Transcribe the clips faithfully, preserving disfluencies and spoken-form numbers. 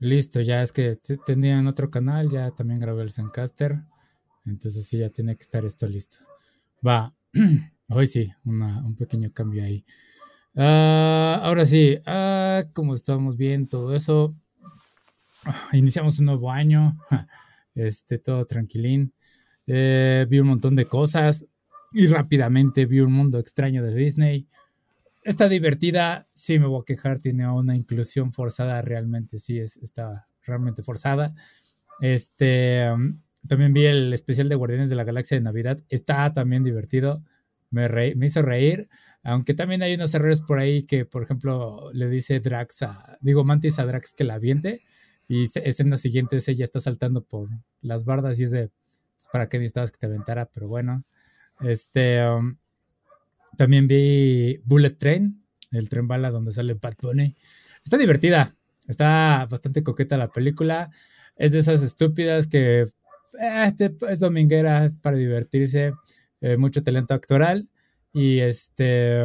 Listo, ya es que tenían otro canal, ya también grabé el Zencaster. Entonces sí, ya tiene que estar esto listo. Va, hoy sí, una, un pequeño cambio ahí. Uh, ahora sí, uh, como estamos bien, todo eso. Uh, iniciamos un nuevo año, este, todo tranquilín. Eh, vi un montón de cosas y rápidamente vi un mundo extraño de Disney. Está divertida, sí me voy a quejar, tiene una inclusión forzada, realmente sí, es, está realmente forzada. Este, también vi el especial de Guardianes de la Galaxia de Navidad, está también divertido, me, re, me hizo reír, aunque también hay unos errores por ahí que, por ejemplo, le dice Drax a, digo, Mantis a Drax que la aviente, y escena siguiente es ella está saltando por las bardas y es de, pues, ¿para qué necesitabas que te aventara? Pero bueno, este... Um, también vi Bullet Train, el tren bala donde sale Bad Bunny. Está divertida, está bastante coqueta la película. Es de esas estúpidas que eh, es dominguera, es para divertirse. Eh, mucho talento actoral. Y este.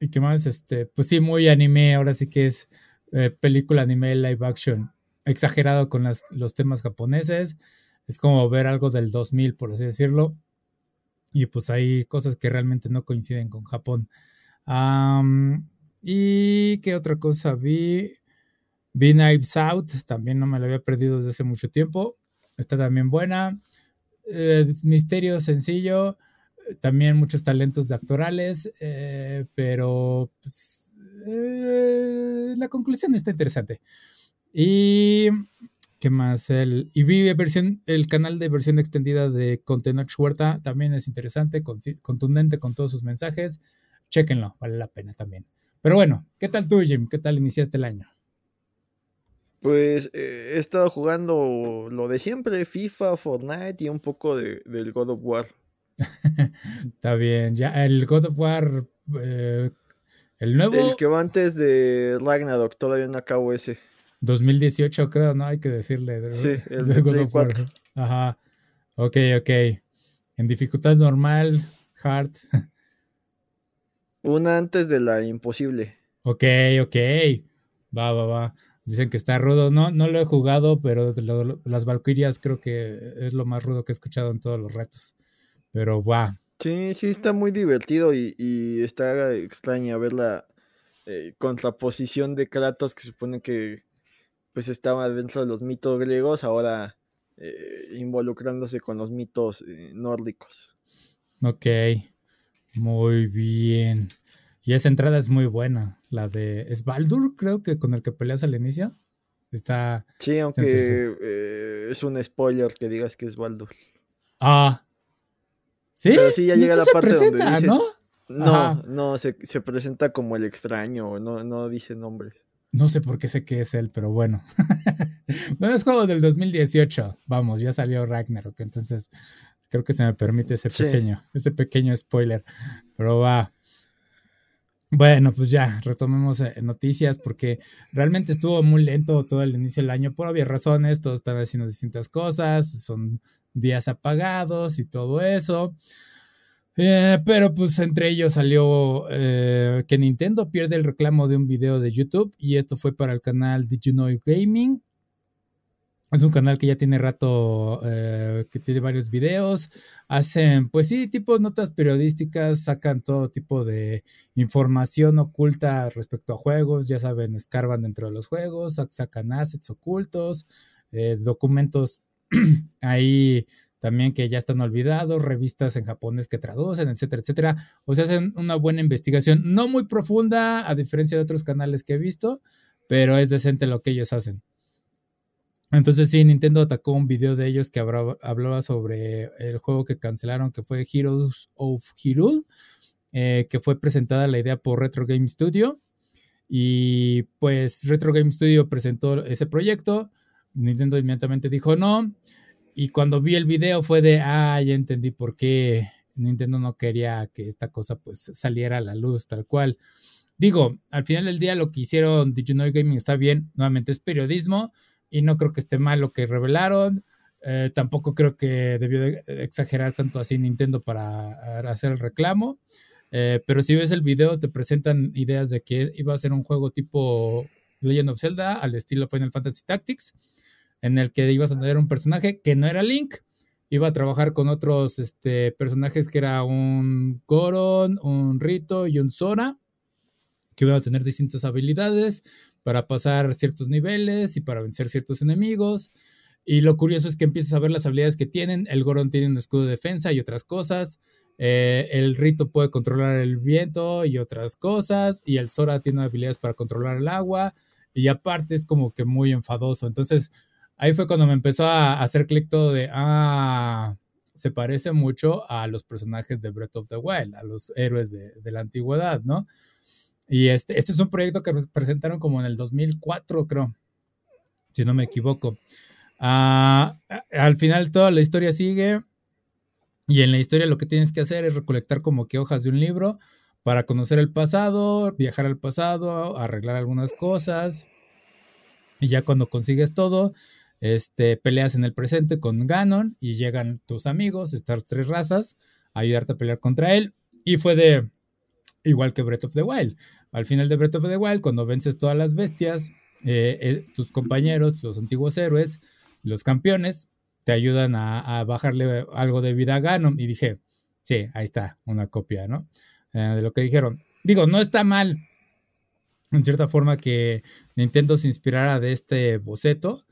¿Y qué más? Este, pues sí, muy anime. Ahora sí que es eh, película anime live action. Exagerado con las, los temas japoneses. Es como ver algo del dos mil, por así decirlo. Y pues hay cosas que realmente no coinciden con Japón. Um, ¿Y qué otra cosa vi? Vi Knives Out. También no me la había perdido desde hace mucho tiempo. Está también buena. Eh, misterio sencillo. También muchos talentos de actorales. Eh, pero pues, eh, la conclusión está interesante. Y... ¿Qué más? El, y vi versión, el canal de versión extendida de Contenoch Huerta. También es interesante, contundente con todos sus mensajes. Chéquenlo, vale la pena también. Pero bueno, ¿qué tal tú, Jim? ¿Qué tal iniciaste el año? Pues eh, he estado jugando lo de siempre, FIFA, Fortnite y un poco de, del God of War. Está bien, ya el God of War, eh, el nuevo... El que va antes de Ragnarok, todavía no acabo ese. dos mil dieciocho creo, ¿no? Hay que decirle. Sí, el de God of War. Ajá. Ok, ok. En dificultad normal, hard. Una antes de la imposible. Ok, ok. Va, va, va. Dicen que está rudo. No, no lo he jugado, pero lo, lo, las Valkyrias creo que es lo más rudo que he escuchado en todos los retos. Pero va. Sí, sí, está muy divertido y, y está extraña ver la eh, contraposición de Kratos que supone que pues estaba dentro de los mitos griegos, ahora eh, involucrándose con los mitos eh, nórdicos. Ok, muy bien. Y esa entrada es muy buena, la de... ¿Es Baldur, creo que con el que peleas al inicio? Está... Sí, aunque está eh, es un spoiler que digas que es Baldur. Ah, ¿sí? Pero sí, ya llega la parte presenta, donde dice... ¿no? No, Ajá. no, se, se presenta como el extraño, no, no dice nombres. No sé por qué sé que es él, pero bueno. No es juego del dos mil dieciocho. Vamos, ya salió Ragnarok. Entonces, creo que se me permite ese pequeño, sí. ese pequeño spoiler. Pero va. Bueno, pues ya, retomemos eh, noticias porque realmente estuvo muy lento todo el inicio del año. Por obvias razones, todos están haciendo distintas cosas. Son días apagados y todo eso. Eh, pero pues entre ellos salió eh, que Nintendo pierde el reclamo de un video de YouTube y esto fue para el canal Did You Know Gaming. Es un canal que ya tiene rato, eh, que tiene varios videos, hacen pues sí, tipo notas periodísticas, sacan todo tipo de información oculta respecto a juegos, ya saben, escarban dentro de los juegos, sac- sacan assets ocultos, eh, documentos ahí... También que ya están olvidados, revistas en japonés que traducen, etcétera, etcétera. O sea, hacen una buena investigación, no muy profunda, a diferencia de otros canales que he visto, pero es decente lo que ellos hacen. Entonces sí, Nintendo atacó un video de ellos que hablaba sobre el juego que cancelaron, que fue Heroes of Hyrule, eh, que fue presentada la idea por Retro Game Studio. Y pues Retro Game Studio presentó ese proyecto, Nintendo inmediatamente dijo no... Y cuando vi el video fue de, ah, ya entendí por qué Nintendo no quería que esta cosa pues saliera a la luz, tal cual. Digo, al final del día lo que hicieron Did You Know Gaming está bien, nuevamente es periodismo y no creo que esté mal lo que revelaron. Eh, tampoco creo que debió de exagerar tanto así Nintendo para hacer el reclamo. Eh, pero si ves el video te presentan ideas de que iba a ser un juego tipo Legend of Zelda al estilo Final Fantasy Tactics, en el que ibas a tener un personaje que no era Link, iba a trabajar con otros este, personajes que era un Goron, un Rito y un Zora, que iban a tener distintas habilidades para pasar ciertos niveles y para vencer ciertos enemigos. Y lo curioso es que empiezas a ver las habilidades que tienen. El Goron tiene un escudo de defensa y otras cosas. Eh, el Rito puede controlar el viento y otras cosas. Y el Zora tiene habilidades para controlar el agua. Y aparte es como que muy enfadoso. Entonces, ahí fue cuando me empezó a hacer clic todo de... Ah, se parece mucho a los personajes de Breath of the Wild. A los héroes de, de la antigüedad, ¿no? Y este, este es un proyecto que presentaron como en el dos mil cuatro, creo. Si no me equivoco. Ah, al final toda la historia sigue y en la historia lo que tienes que hacer es recolectar como que hojas de un libro para conocer el pasado, viajar al pasado, arreglar algunas cosas y ya cuando consigues todo, este, peleas en el presente con Ganon y llegan tus amigos, estas tres razas, a ayudarte a pelear contra él y fue de igual que Breath of the Wild. Al final de Breath of the Wild, cuando vences todas las bestias, eh, eh, tus compañeros, los antiguos héroes, los campeones te ayudan a, a bajarle algo de vida a Ganon. Y dije, sí, ahí está, una copia, ¿no? Eh, de lo que dijeron. Digo, no está mal. En cierta forma que Nintendo se inspirara de este boceto.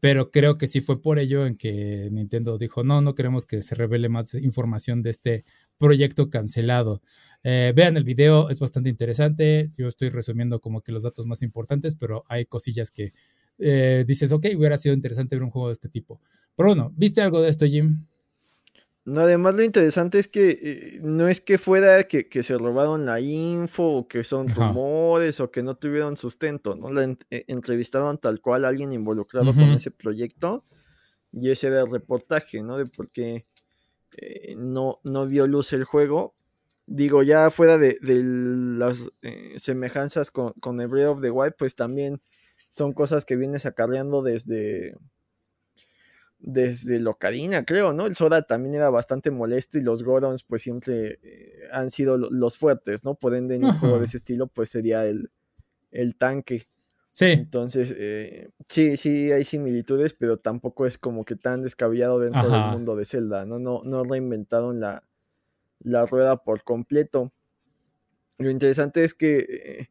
Pero creo que sí fue por ello en que Nintendo dijo, no, no queremos que se revele más información de este proyecto cancelado. Eh, vean el video, es bastante interesante. Yo estoy resumiendo como que los datos más importantes, pero hay cosillas que... Eh, dices, ok, hubiera sido interesante ver un juego de este tipo. Pero bueno, ¿viste algo de esto, Jim? No, además lo interesante es que eh, no es que fuera que, que se robaron la info, o que son Ajá. rumores, o que no tuvieron sustento, ¿no? La en- entrevistaron tal cual a alguien involucrado uh-huh. con ese proyecto, y ese era el reportaje, ¿no? De por qué eh, no, no vio luz el juego. Digo, ya fuera de, de las eh, semejanzas con, con el Breath of the Wild, pues también son cosas que vienes acarreando desde, desde Locarina, creo, ¿no? El Zora también era bastante molesto y los Gorons pues siempre eh, han sido los fuertes, ¿no? Por ende, en un juego de ese estilo pues sería el, el tanque. Sí. Entonces, eh, sí, sí hay similitudes, pero tampoco es como que tan descabellado dentro Ajá. del mundo de Zelda, ¿no? No, no reinventaron la, la rueda por completo. Lo interesante es que... Eh,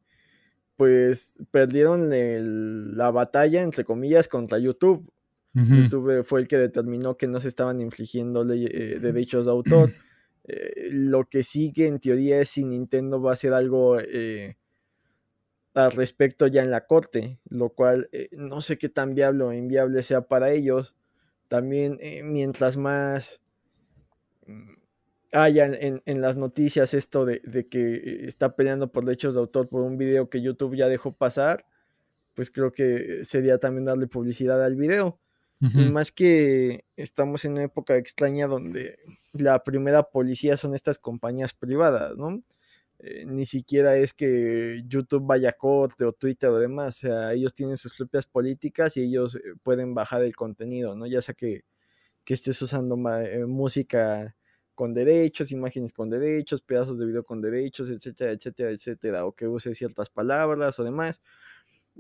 pues perdieron el, la batalla, entre comillas, contra YouTube. Uh-huh. YouTube fue el que determinó que no se estaban infligiendo eh, derechos de autor. Uh-huh. Eh, lo que sí que en teoría es si Nintendo va a hacer algo eh, al respecto ya en la corte, lo cual eh, no sé qué tan viable o inviable sea para ellos. También eh, mientras más... Ah, ya en, en las noticias esto de, de que está peleando por derechos de autor por un video que YouTube ya dejó pasar, pues creo que sería también darle publicidad al video. Uh-huh. Y más que estamos en una época extraña donde la primera policía son estas compañías privadas, ¿no? Eh, ni siquiera es que YouTube vaya a corte o Twitter o demás, o sea, ellos tienen sus propias políticas y ellos pueden bajar el contenido, ¿no? Ya sea que, que estés usando ma- eh, música... con derechos, imágenes con derechos, pedazos de video con derechos, etcétera, etcétera, etcétera, o que use ciertas palabras o demás.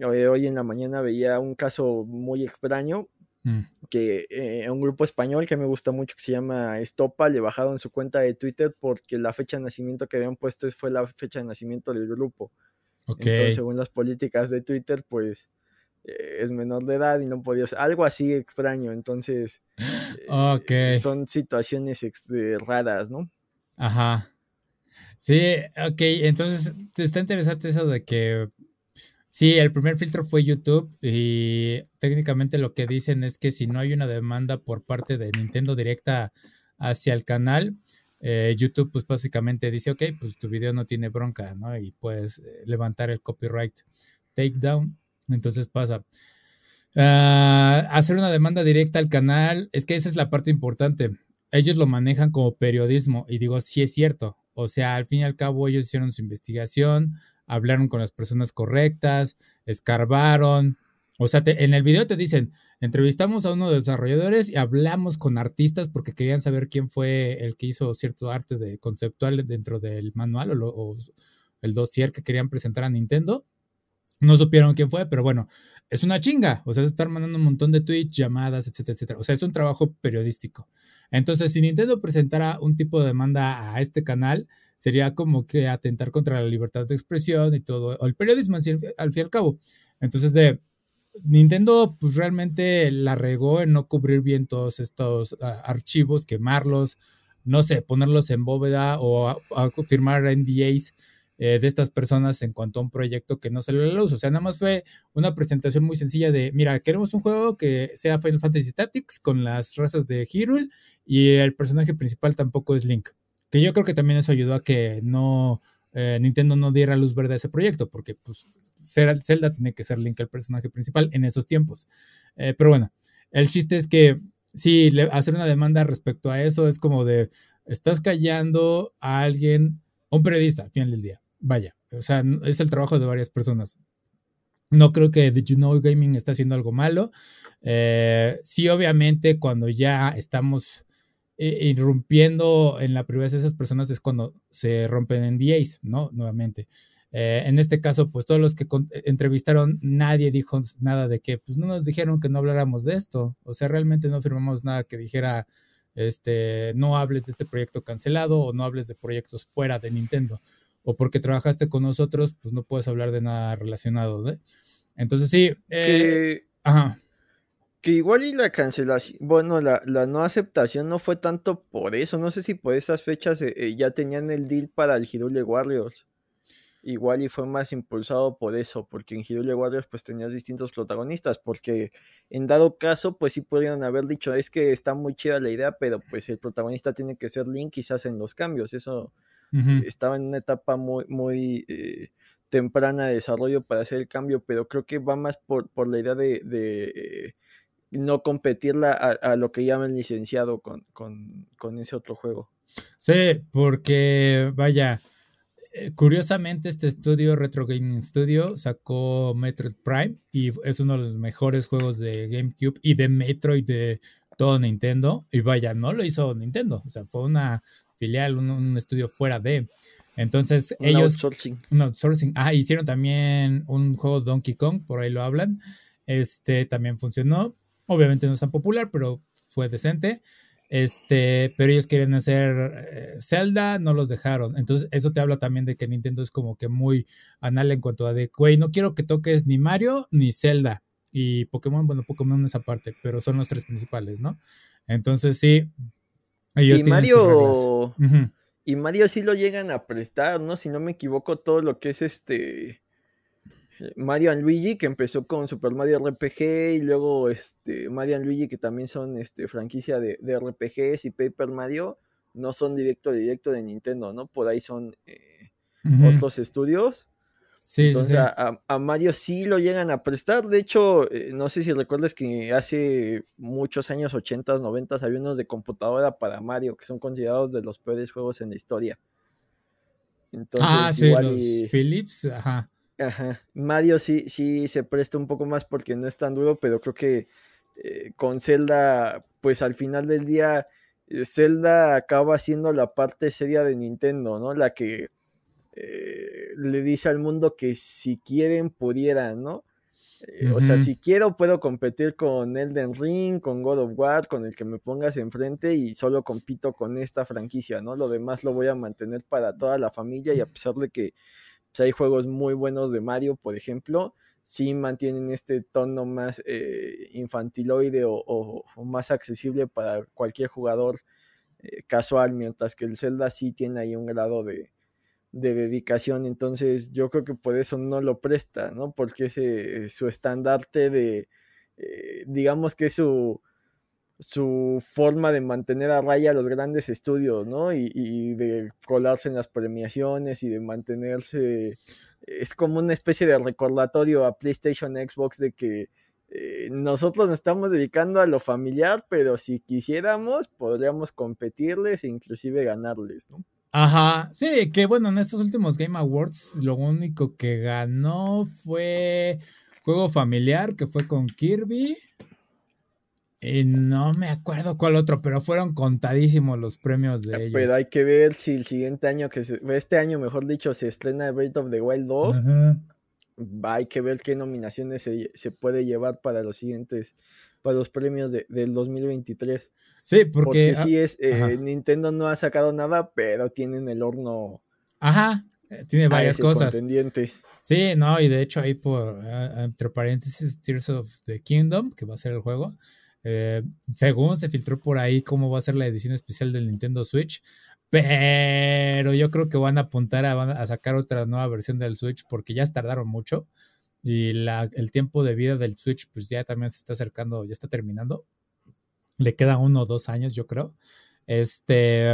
Hoy en la mañana veía un caso muy extraño, mm. que eh, un grupo español que me gusta mucho que se llama Estopa, le bajaron su cuenta de Twitter porque la fecha de nacimiento que habían puesto fue la fecha de nacimiento del grupo. Okay. Entonces, según las políticas de Twitter, pues es menor de edad y no podía, o sea, algo así extraño, entonces okay. eh, son situaciones ex, eh, raras, ¿no? Ajá. Sí, ok, entonces está interesante eso de que sí, el primer filtro fue YouTube y técnicamente lo que dicen es que si no hay una demanda por parte de Nintendo directa hacia el canal, eh, YouTube pues básicamente dice, ok, pues tu video no tiene bronca, ¿no? Y puedes levantar el copyright takedown. Entonces pasa. Uh, hacer una demanda directa al canal, es que esa es la parte importante. Ellos lo manejan como periodismo y digo, sí es cierto. O sea, al fin y al cabo ellos hicieron su investigación, hablaron con las personas correctas, escarbaron. O sea, te, en el video te dicen, entrevistamos a uno de los desarrolladores y hablamos con artistas porque querían saber quién fue el que hizo cierto arte de, conceptual dentro del manual o, lo, o el dossier que querían presentar a Nintendo. No supieron quién fue, pero bueno, es una chinga. O sea, es estar mandando un montón de tweets, llamadas, etcétera, etcétera. O sea, es un trabajo periodístico. Entonces, si Nintendo presentara un tipo de demanda a este canal, sería como que atentar contra la libertad de expresión y todo, o el periodismo al fin y al cabo. Entonces, de Nintendo, pues realmente la regó en no cubrir bien todos estos uh, archivos, quemarlos, no sé, ponerlos en bóveda o a, a firmar N D As de estas personas en cuanto a un proyecto que no salió a la luz. O sea, nada más fue una presentación muy sencilla de, mira, queremos un juego que sea Final Fantasy Tactics con las razas de Hyrule y el personaje principal tampoco es Link. Que yo creo que también eso ayudó a que no eh, Nintendo no diera luz verde a ese proyecto, porque pues Zelda tiene que ser Link el personaje principal en esos tiempos. Eh, pero bueno, el chiste es que sí, le, hacer una demanda respecto a eso es como de, estás callando a alguien, a un periodista al final del día. Vaya, o sea, es el trabajo de varias personas. No creo que Did You Know Gaming está haciendo algo malo. Eh, sí, obviamente, cuando ya estamos eh, irrumpiendo en la privacidad de esas personas es cuando se rompen N D As, ¿no? Nuevamente. Eh, en este caso, pues todos los que con- entrevistaron, nadie dijo nada de que, pues no nos dijeron que no habláramos de esto. O sea, realmente no firmamos nada que dijera, este, no hables de este proyecto cancelado o no hables de proyectos fuera de Nintendo. O porque trabajaste con nosotros, pues no puedes hablar de nada relacionado, ¿eh? Entonces sí. Eh, que, ajá. que igual y la cancelación, bueno, la, la no aceptación no fue tanto por eso. No sé si por esas fechas eh, ya tenían el deal para el Hyrule Warriors. Igual y fue más impulsado por eso, porque en Hyrule Warriors pues tenías distintos protagonistas, porque en dado caso pues sí podrían haber dicho, es que está muy chida la idea, pero pues el protagonista tiene que ser Link, quizás en los cambios, eso... Uh-huh. Estaba en una etapa muy, muy eh, temprana de desarrollo para hacer el cambio, pero creo que va más por, por la idea de, de eh, no competirla a, a lo que llaman licenciado con, con, con ese otro juego. Sí, porque vaya, curiosamente este estudio, Retro Game Studio, sacó Metroid Prime y es uno de los mejores juegos de GameCube y de Metroid de todo Nintendo, y vaya, no lo hizo Nintendo, o sea, fue una filial, un, un estudio fuera de. Entonces, un ellos... Outsourcing. Un outsourcing. Ah, hicieron también un juego Donkey Kong, por ahí lo hablan. Este también funcionó. Obviamente no es tan popular, pero fue decente. Este, pero ellos quieren hacer eh, Zelda, no los dejaron. Entonces, eso te habla también de que Nintendo es como que muy anal en cuanto a de, güey, no quiero que toques ni Mario ni Zelda. Y Pokémon, bueno, Pokémon es aparte, pero son los tres principales, ¿no? Entonces, sí... Ellos y Mario, uh-huh. y Mario sí lo llegan a prestar, ¿no? Si no me equivoco, todo lo que es este Mario and Luigi, que empezó con Super Mario R P G, y luego este Mario and Luigi, que también son este franquicia de, de R P Gs, y Paper Mario, no son directo directo de Nintendo, ¿no? Por ahí son eh, uh-huh. otros estudios. Sí, Entonces sí, sí. A, a Mario sí lo llegan a prestar. De hecho, eh, no sé si recuerdas que hace muchos años, ochentas, noventas, había unos de computadora para Mario que son considerados de los peores juegos en la historia. Entonces, ah, sí, igual los y... Philips, ajá. Ajá. Mario sí, sí se presta un poco más porque no es tan duro, pero creo que eh, con Zelda, pues al final del día, Zelda acaba siendo la parte seria de Nintendo, ¿no? La que... Eh, le dice al mundo que si quieren pudieran, ¿no? Eh, uh-huh. O sea, si quiero puedo competir con Elden Ring, con God of War, con el que me pongas enfrente, y solo compito con esta franquicia, ¿no? Lo demás lo voy a mantener para toda la familia, y a pesar de que pues, hay juegos muy buenos de Mario, por ejemplo, sí mantienen este tono más eh, infantiloide o, o, o más accesible para cualquier jugador eh, casual, mientras que el Zelda sí tiene ahí un grado de de dedicación. Entonces yo creo que por eso no lo presta, ¿no? Porque ese su estandarte de eh, digamos que su su forma de mantener a raya los grandes estudios, ¿no? Y, y de colarse en las premiaciones y de mantenerse, es como una especie de recordatorio a PlayStation, Xbox, de que eh, nosotros nos estamos dedicando a lo familiar, pero si quisiéramos podríamos competirles e inclusive ganarles, ¿no? Ajá, sí, que bueno, en estos últimos Game Awards lo único que ganó fue Juego Familiar, que fue con Kirby, y no me acuerdo cuál otro, pero fueron contadísimos los premios de ellos. Pero hay que ver si el siguiente año, que se, este año mejor dicho, se estrena Breath of the Wild dos, uh-huh. hay que ver qué nominaciones se, se puede llevar para los siguientes, para los premios de, del dos mil veintitrés. Sí, porque... porque ah, sí es, eh, Nintendo no ha sacado nada, pero tienen el horno... Ajá, tiene varias cosas. Sí, no, y de hecho ahí por, uh, entre paréntesis, Tears of the Kingdom, que va a ser el juego... Eh, según se filtró por ahí cómo va a ser la edición especial del Nintendo Switch, pero yo creo que van a apuntar a, a sacar otra nueva versión del Switch, porque ya se tardaron mucho y la, el tiempo de vida del Switch pues ya también se está acercando, ya está terminando, le quedan uno o dos años yo creo, este,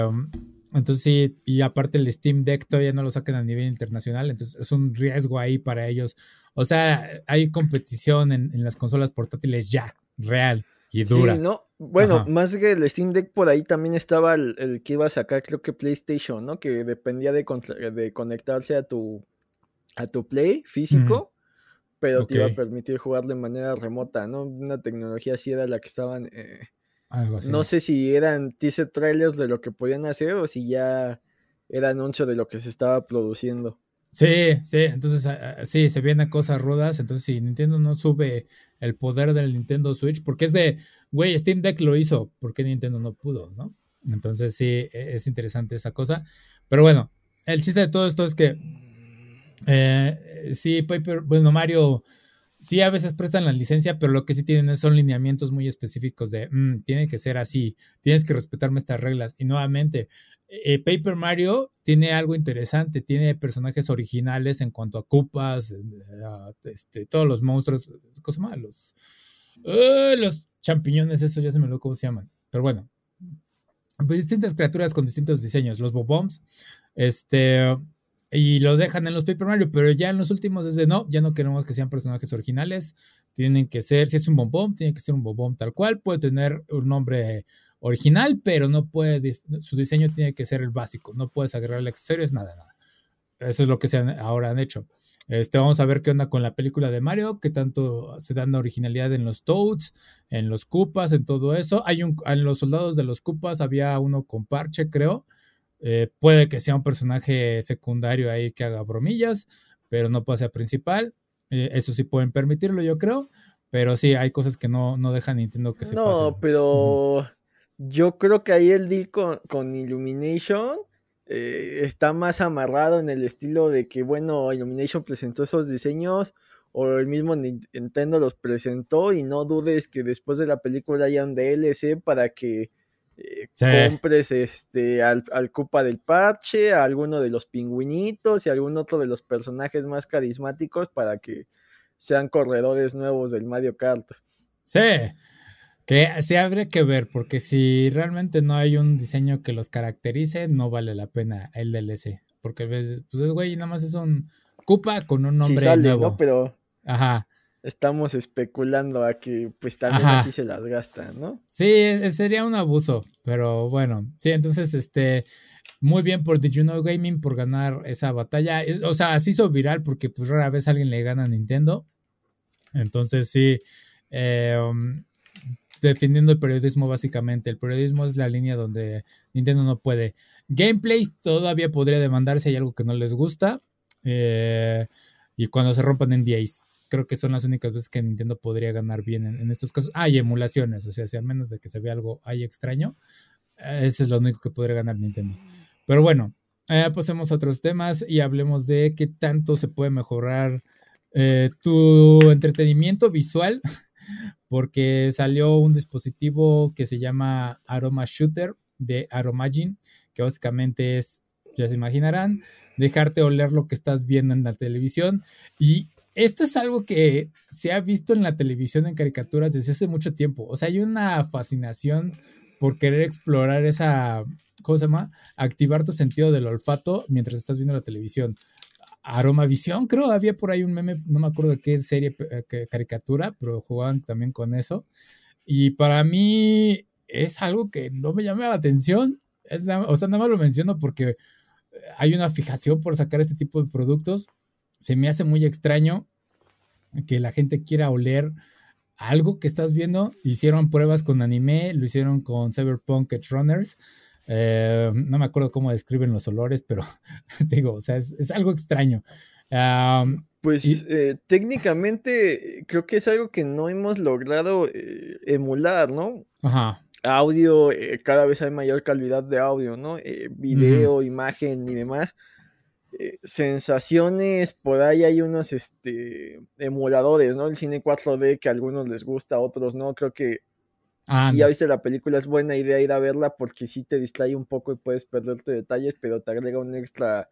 entonces sí, y aparte el Steam Deck todavía no lo sacan a nivel internacional, entonces es un riesgo ahí para ellos, o sea, hay competición en, en las consolas portátiles ya, real y dura. Sí, ¿no? Bueno, ajá, más que el Steam Deck, por ahí también estaba el, el que iba a sacar, creo que PlayStation, ¿no? Que dependía de, contra- de conectarse a tu a tu Play físico, mm-hmm, pero okay, te iba a permitir jugar de manera remota, ¿no? Una tecnología así era la que estaban... Eh, algo así. No sé si eran teaser trailers de lo que podían hacer o si ya era anuncio de lo que se estaba produciendo. Sí, sí, entonces sí, se vienen cosas rudas, entonces si Nintendo no sube el poder del Nintendo Switch, porque es de, güey, Steam Deck lo hizo, ¿por qué Nintendo no pudo, no? Entonces sí, es interesante esa cosa, pero bueno, el chiste de todo esto es que eh, sí, Paper, bueno, Mario, sí a veces prestan la licencia, pero lo que sí tienen son lineamientos muy específicos de, mm, tiene que ser así, tienes que respetarme estas reglas, y nuevamente... Eh, Paper Mario tiene algo interesante, tiene personajes originales en cuanto a Koopas, eh, este, todos los monstruos, ¿cómo se llaman? Los, eh, los champiñones, eso ya se me olvidó cómo se llaman, pero bueno, distintas criaturas con distintos diseños, los boboms, este, y los dejan en los Paper Mario, pero ya en los últimos es de no, ya no queremos que sean personajes originales, tienen que ser, si es un bobom, tiene que ser un bobom tal cual, puede tener un nombre original, pero no puede, su diseño tiene que ser el básico, no puedes agregarle accesorios, nada, nada. Eso es lo que se han, ahora han hecho. Este, vamos a ver qué onda con la película de Mario, que tanto se dan originalidad en los Toads, en los Koopas, en todo eso. Hay un, en los soldados de los Koopas había uno con parche, creo. Eh, puede que sea un personaje secundario ahí que haga bromillas, pero no puede ser principal. Eh, eso sí pueden permitirlo, yo creo. Pero sí, hay cosas que no, no deja Nintendo que se no, pasen. No, pero... Mm. Yo creo que ahí el deal con, con Illumination eh, está más amarrado en el estilo de que, bueno, Illumination presentó esos diseños o el mismo Nintendo los presentó y no dudes que después de la película haya un D L C para que eh, sí. compres este al, al Koopa del parche, a alguno de los pingüinitos y a algún otro de los personajes más carismáticos para que sean corredores nuevos del Mario Kart. Sí. Que sí habría que ver, porque si realmente no hay un diseño que los caracterice, no vale la pena el D L C. Porque, pues, es güey, nada más es un Koopa con un nombre sí sale, nuevo. ¿No? Pero ajá, estamos especulando a que, pues, también ajá, aquí se las gastan, ¿no? Sí, sería un abuso, pero bueno. Sí, entonces, este, muy bien por Did You Know Gaming por ganar esa batalla. O sea, se hizo viral porque, pues, rara vez alguien le gana a Nintendo. Entonces, sí, eh... Um, defendiendo el periodismo básicamente. El periodismo es la línea donde Nintendo no puede. Gameplay todavía podría demandar si hay algo que no les gusta. Eh, y cuando se rompan N D As. Creo que son las únicas veces que Nintendo podría ganar bien en, en estos casos. Hay ah, emulaciones. O sea, si a menos de que se vea algo ahí extraño. Eh, ese es lo único que podría ganar Nintendo. Pero bueno, eh, pasemos a otros temas y hablemos de qué tanto se puede mejorar eh, tu entretenimiento visual. Porque salió un dispositivo que se llama Aroma Shooter de Aromagine, que básicamente es, ya se imaginarán, dejarte oler lo que estás viendo en la televisión. Y esto es algo que se ha visto en la televisión, en caricaturas, desde hace mucho tiempo. O sea, hay una fascinación por querer explorar esa, ¿cómo se llama? Activar tu sentido del olfato mientras estás viendo la televisión. Aromavisión, creo, había por ahí un meme, no me acuerdo de qué serie, qué caricatura, pero jugaban también con eso. Y para mí es algo que no me llama la atención. Es nada, o sea, nada más lo menciono porque hay una fijación por sacar este tipo de productos. Se me hace muy extraño que la gente quiera oler algo que estás viendo. Hicieron pruebas con anime, lo hicieron con Cyberpunk Edgerunners. Eh, no me acuerdo cómo describen los olores, pero te digo, o sea, es, es algo extraño. Um, Pues Y, eh, técnicamente creo que es algo que no hemos logrado eh, emular, ¿no? Ajá. Audio, eh, cada vez hay mayor calidad de audio, ¿no? Eh, video, uh-huh. imagen y demás. Eh, sensaciones, por ahí hay unos este, emuladores, ¿no? El cine cuatro D que a algunos les gusta, a otros no. Creo que ah, si ya viste la película es buena idea ir a verla porque sí te distrae un poco y puedes perderte detalles, pero te agrega un extra...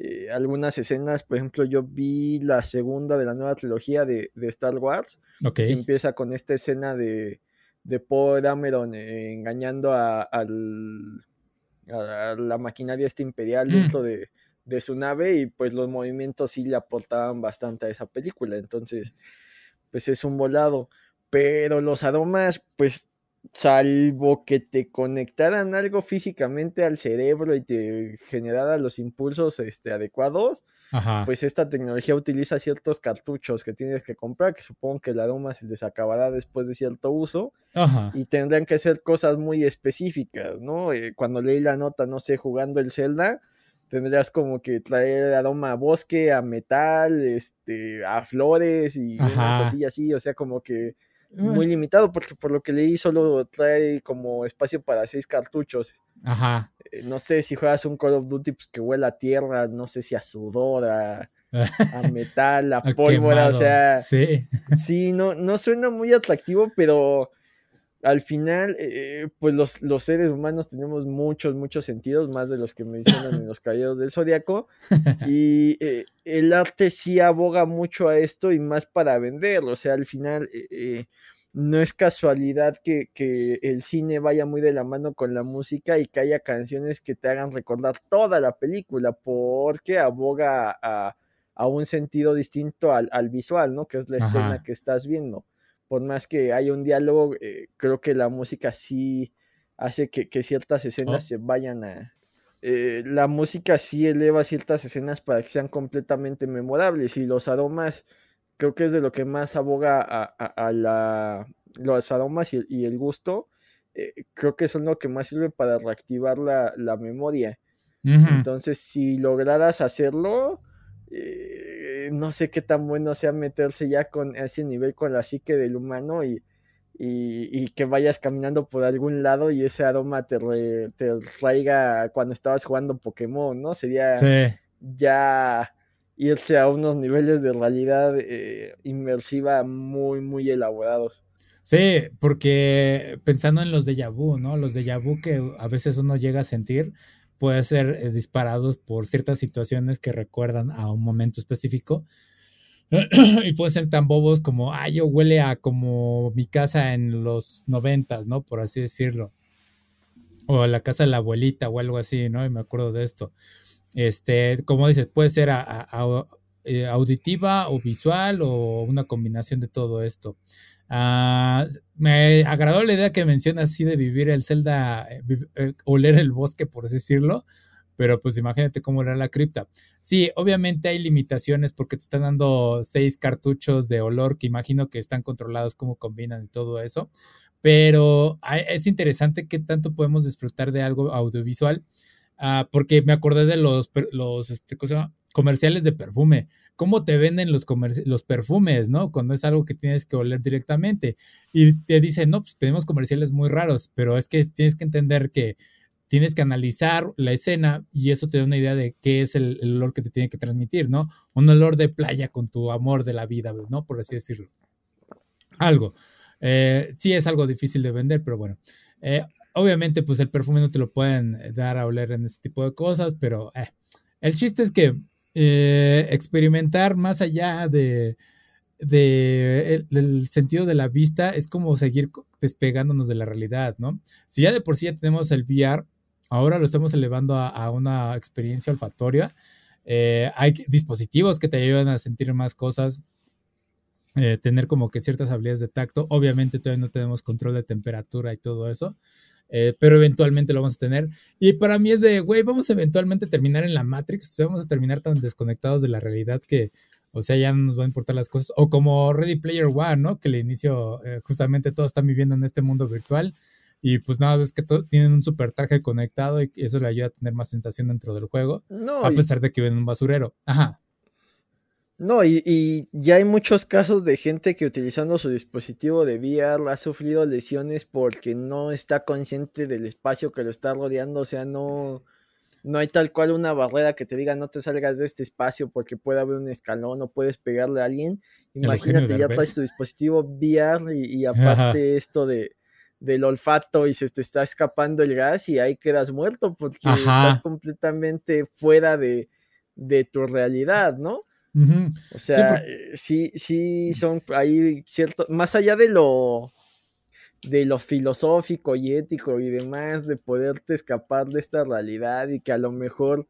Eh, algunas escenas, por ejemplo, yo vi la segunda de la nueva trilogía de, de Star Wars, okay. que empieza con esta escena de, de Paul Dameron eh, engañando a, al, a la maquinaria esta imperial mm. dentro de, de su nave, y pues los movimientos sí le aportaban bastante a esa película, entonces pues es un volado, pero los aromas pues salvo que te conectaran algo físicamente al cerebro y te generara los impulsos este, adecuados, Ajá. pues esta tecnología utiliza ciertos cartuchos que tienes que comprar, que supongo que el aroma se les acabará después de cierto uso, Ajá. y tendrán que hacer cosas muy específicas, ¿no? Eh, cuando leí la nota, no sé, jugando el Zelda, tendrías como que traer aroma a bosque, a metal, este, a flores y una cosilla así, o sea, como que muy limitado, porque por lo que leí solo trae como espacio para seis cartuchos. Ajá. Eh, no sé si juegas un Call of Duty, pues que huela a tierra, no sé si a sudor, a, a metal, a pólvora, quemado. O sea... Sí. Sí, no, no suena muy atractivo, pero al final, eh, pues los, los seres humanos tenemos muchos, muchos sentidos, más de los que mencionan en los Caballeros del Zodiaco, y eh, el arte sí aboga mucho a esto y más para vender, o sea, al final eh, eh, no es casualidad que, que el cine vaya muy de la mano con la música y que haya canciones que te hagan recordar toda la película, porque aboga a, a un sentido distinto al, al visual, ¿no? Que es la Ajá. escena que estás viendo. Por más que haya un diálogo, eh, creo que la música sí hace que, que ciertas escenas oh. se vayan a... Eh, la música sí eleva ciertas escenas para que sean completamente memorables, y los aromas, creo que es de lo que más aboga a, a, a la, los aromas y, y el gusto, eh, creo que son lo que más sirve para reactivar la, la memoria. Uh-huh. Entonces, si lograras hacerlo... Eh, no sé qué tan bueno sea meterse ya con ese nivel con la psique del humano y, y, y que vayas caminando por algún lado y ese aroma te, re, te traiga cuando estabas jugando Pokémon, ¿no? Sería sí. ya irse a unos niveles de realidad eh, inmersiva muy, muy elaborados. Sí, porque pensando en los déjà vu, ¿no? Los déjà vu que a veces uno llega a sentir puede ser eh, disparados por ciertas situaciones que recuerdan a un momento específico y pueden ser tan bobos como, ay, yo huele a como mi casa en los noventas, ¿no? Por así decirlo, o la casa de la abuelita o algo así, ¿no? Y me acuerdo de esto. Este, como dices, puede ser a, a, a, eh, auditiva o visual o una combinación de todo esto. Uh, me agradó la idea que mencionas así de vivir el Zelda, eh, oler el bosque, por así decirlo, pero pues imagínate cómo era la cripta. Sí, obviamente hay limitaciones porque te están dando seis cartuchos de olor que imagino que están controlados, cómo combinan y todo eso, pero hay, es interesante qué tanto podemos disfrutar de algo audiovisual, uh, porque me acordé de los, los este, ¿cómo se llama? Comerciales de perfume. Cómo te venden los, comerci- los perfumes, ¿no? Cuando es algo que tienes que oler directamente. Y te dicen, no, pues tenemos comerciales muy raros, pero es que tienes que entender que tienes que analizar la escena y eso te da una idea de qué es el, el olor que te tiene que transmitir, ¿no? Un olor de playa con tu amor de la vida, ¿no? Por así decirlo. Algo. Eh, sí es algo difícil de vender, pero bueno. Eh, obviamente, pues el perfume no te lo pueden dar a oler en ese tipo de cosas, pero eh. el chiste es que Eh, experimentar más allá de, de el, del sentido de la vista es como seguir despegándonos de la realidad, ¿no? Si ya de por sí ya tenemos el V R, ahora lo estamos elevando a, a una experiencia olfatoria. Eh, hay dispositivos que te ayudan a sentir más cosas, eh, tener como que ciertas habilidades de tacto. Obviamente todavía no tenemos control de temperatura y todo eso. Eh, pero eventualmente lo vamos a tener. Y para mí es de, güey, vamos a eventualmente terminar en la Matrix. O sea, vamos a terminar tan desconectados de la realidad que, o sea, ya no nos van a importar las cosas. O como Ready Player One, ¿no? Que al inicio, eh, justamente todos están viviendo en este mundo virtual. Y pues nada, es que to- tienen un super traje conectado y eso le ayuda a tener más sensación dentro del juego. No, a pesar y... de que viven en un basurero. Ajá. No, y, y ya hay muchos casos de gente que utilizando su dispositivo de V R ha sufrido lesiones porque no está consciente del espacio que lo está rodeando. O sea, no, no hay tal cual una barrera que te diga no te salgas de este espacio porque puede haber un escalón o puedes pegarle a alguien. Imagínate, ya traes tu dispositivo V R y, y aparte ajá, esto de del olfato y se te está escapando el gas y ahí quedas muerto porque ajá, estás completamente fuera de, de tu realidad, ¿no? Uh-huh. O sea, sí, por... sí, sí son ahí cierto, más allá de lo de lo filosófico y ético y demás, de poderte escapar de esta realidad y que a lo mejor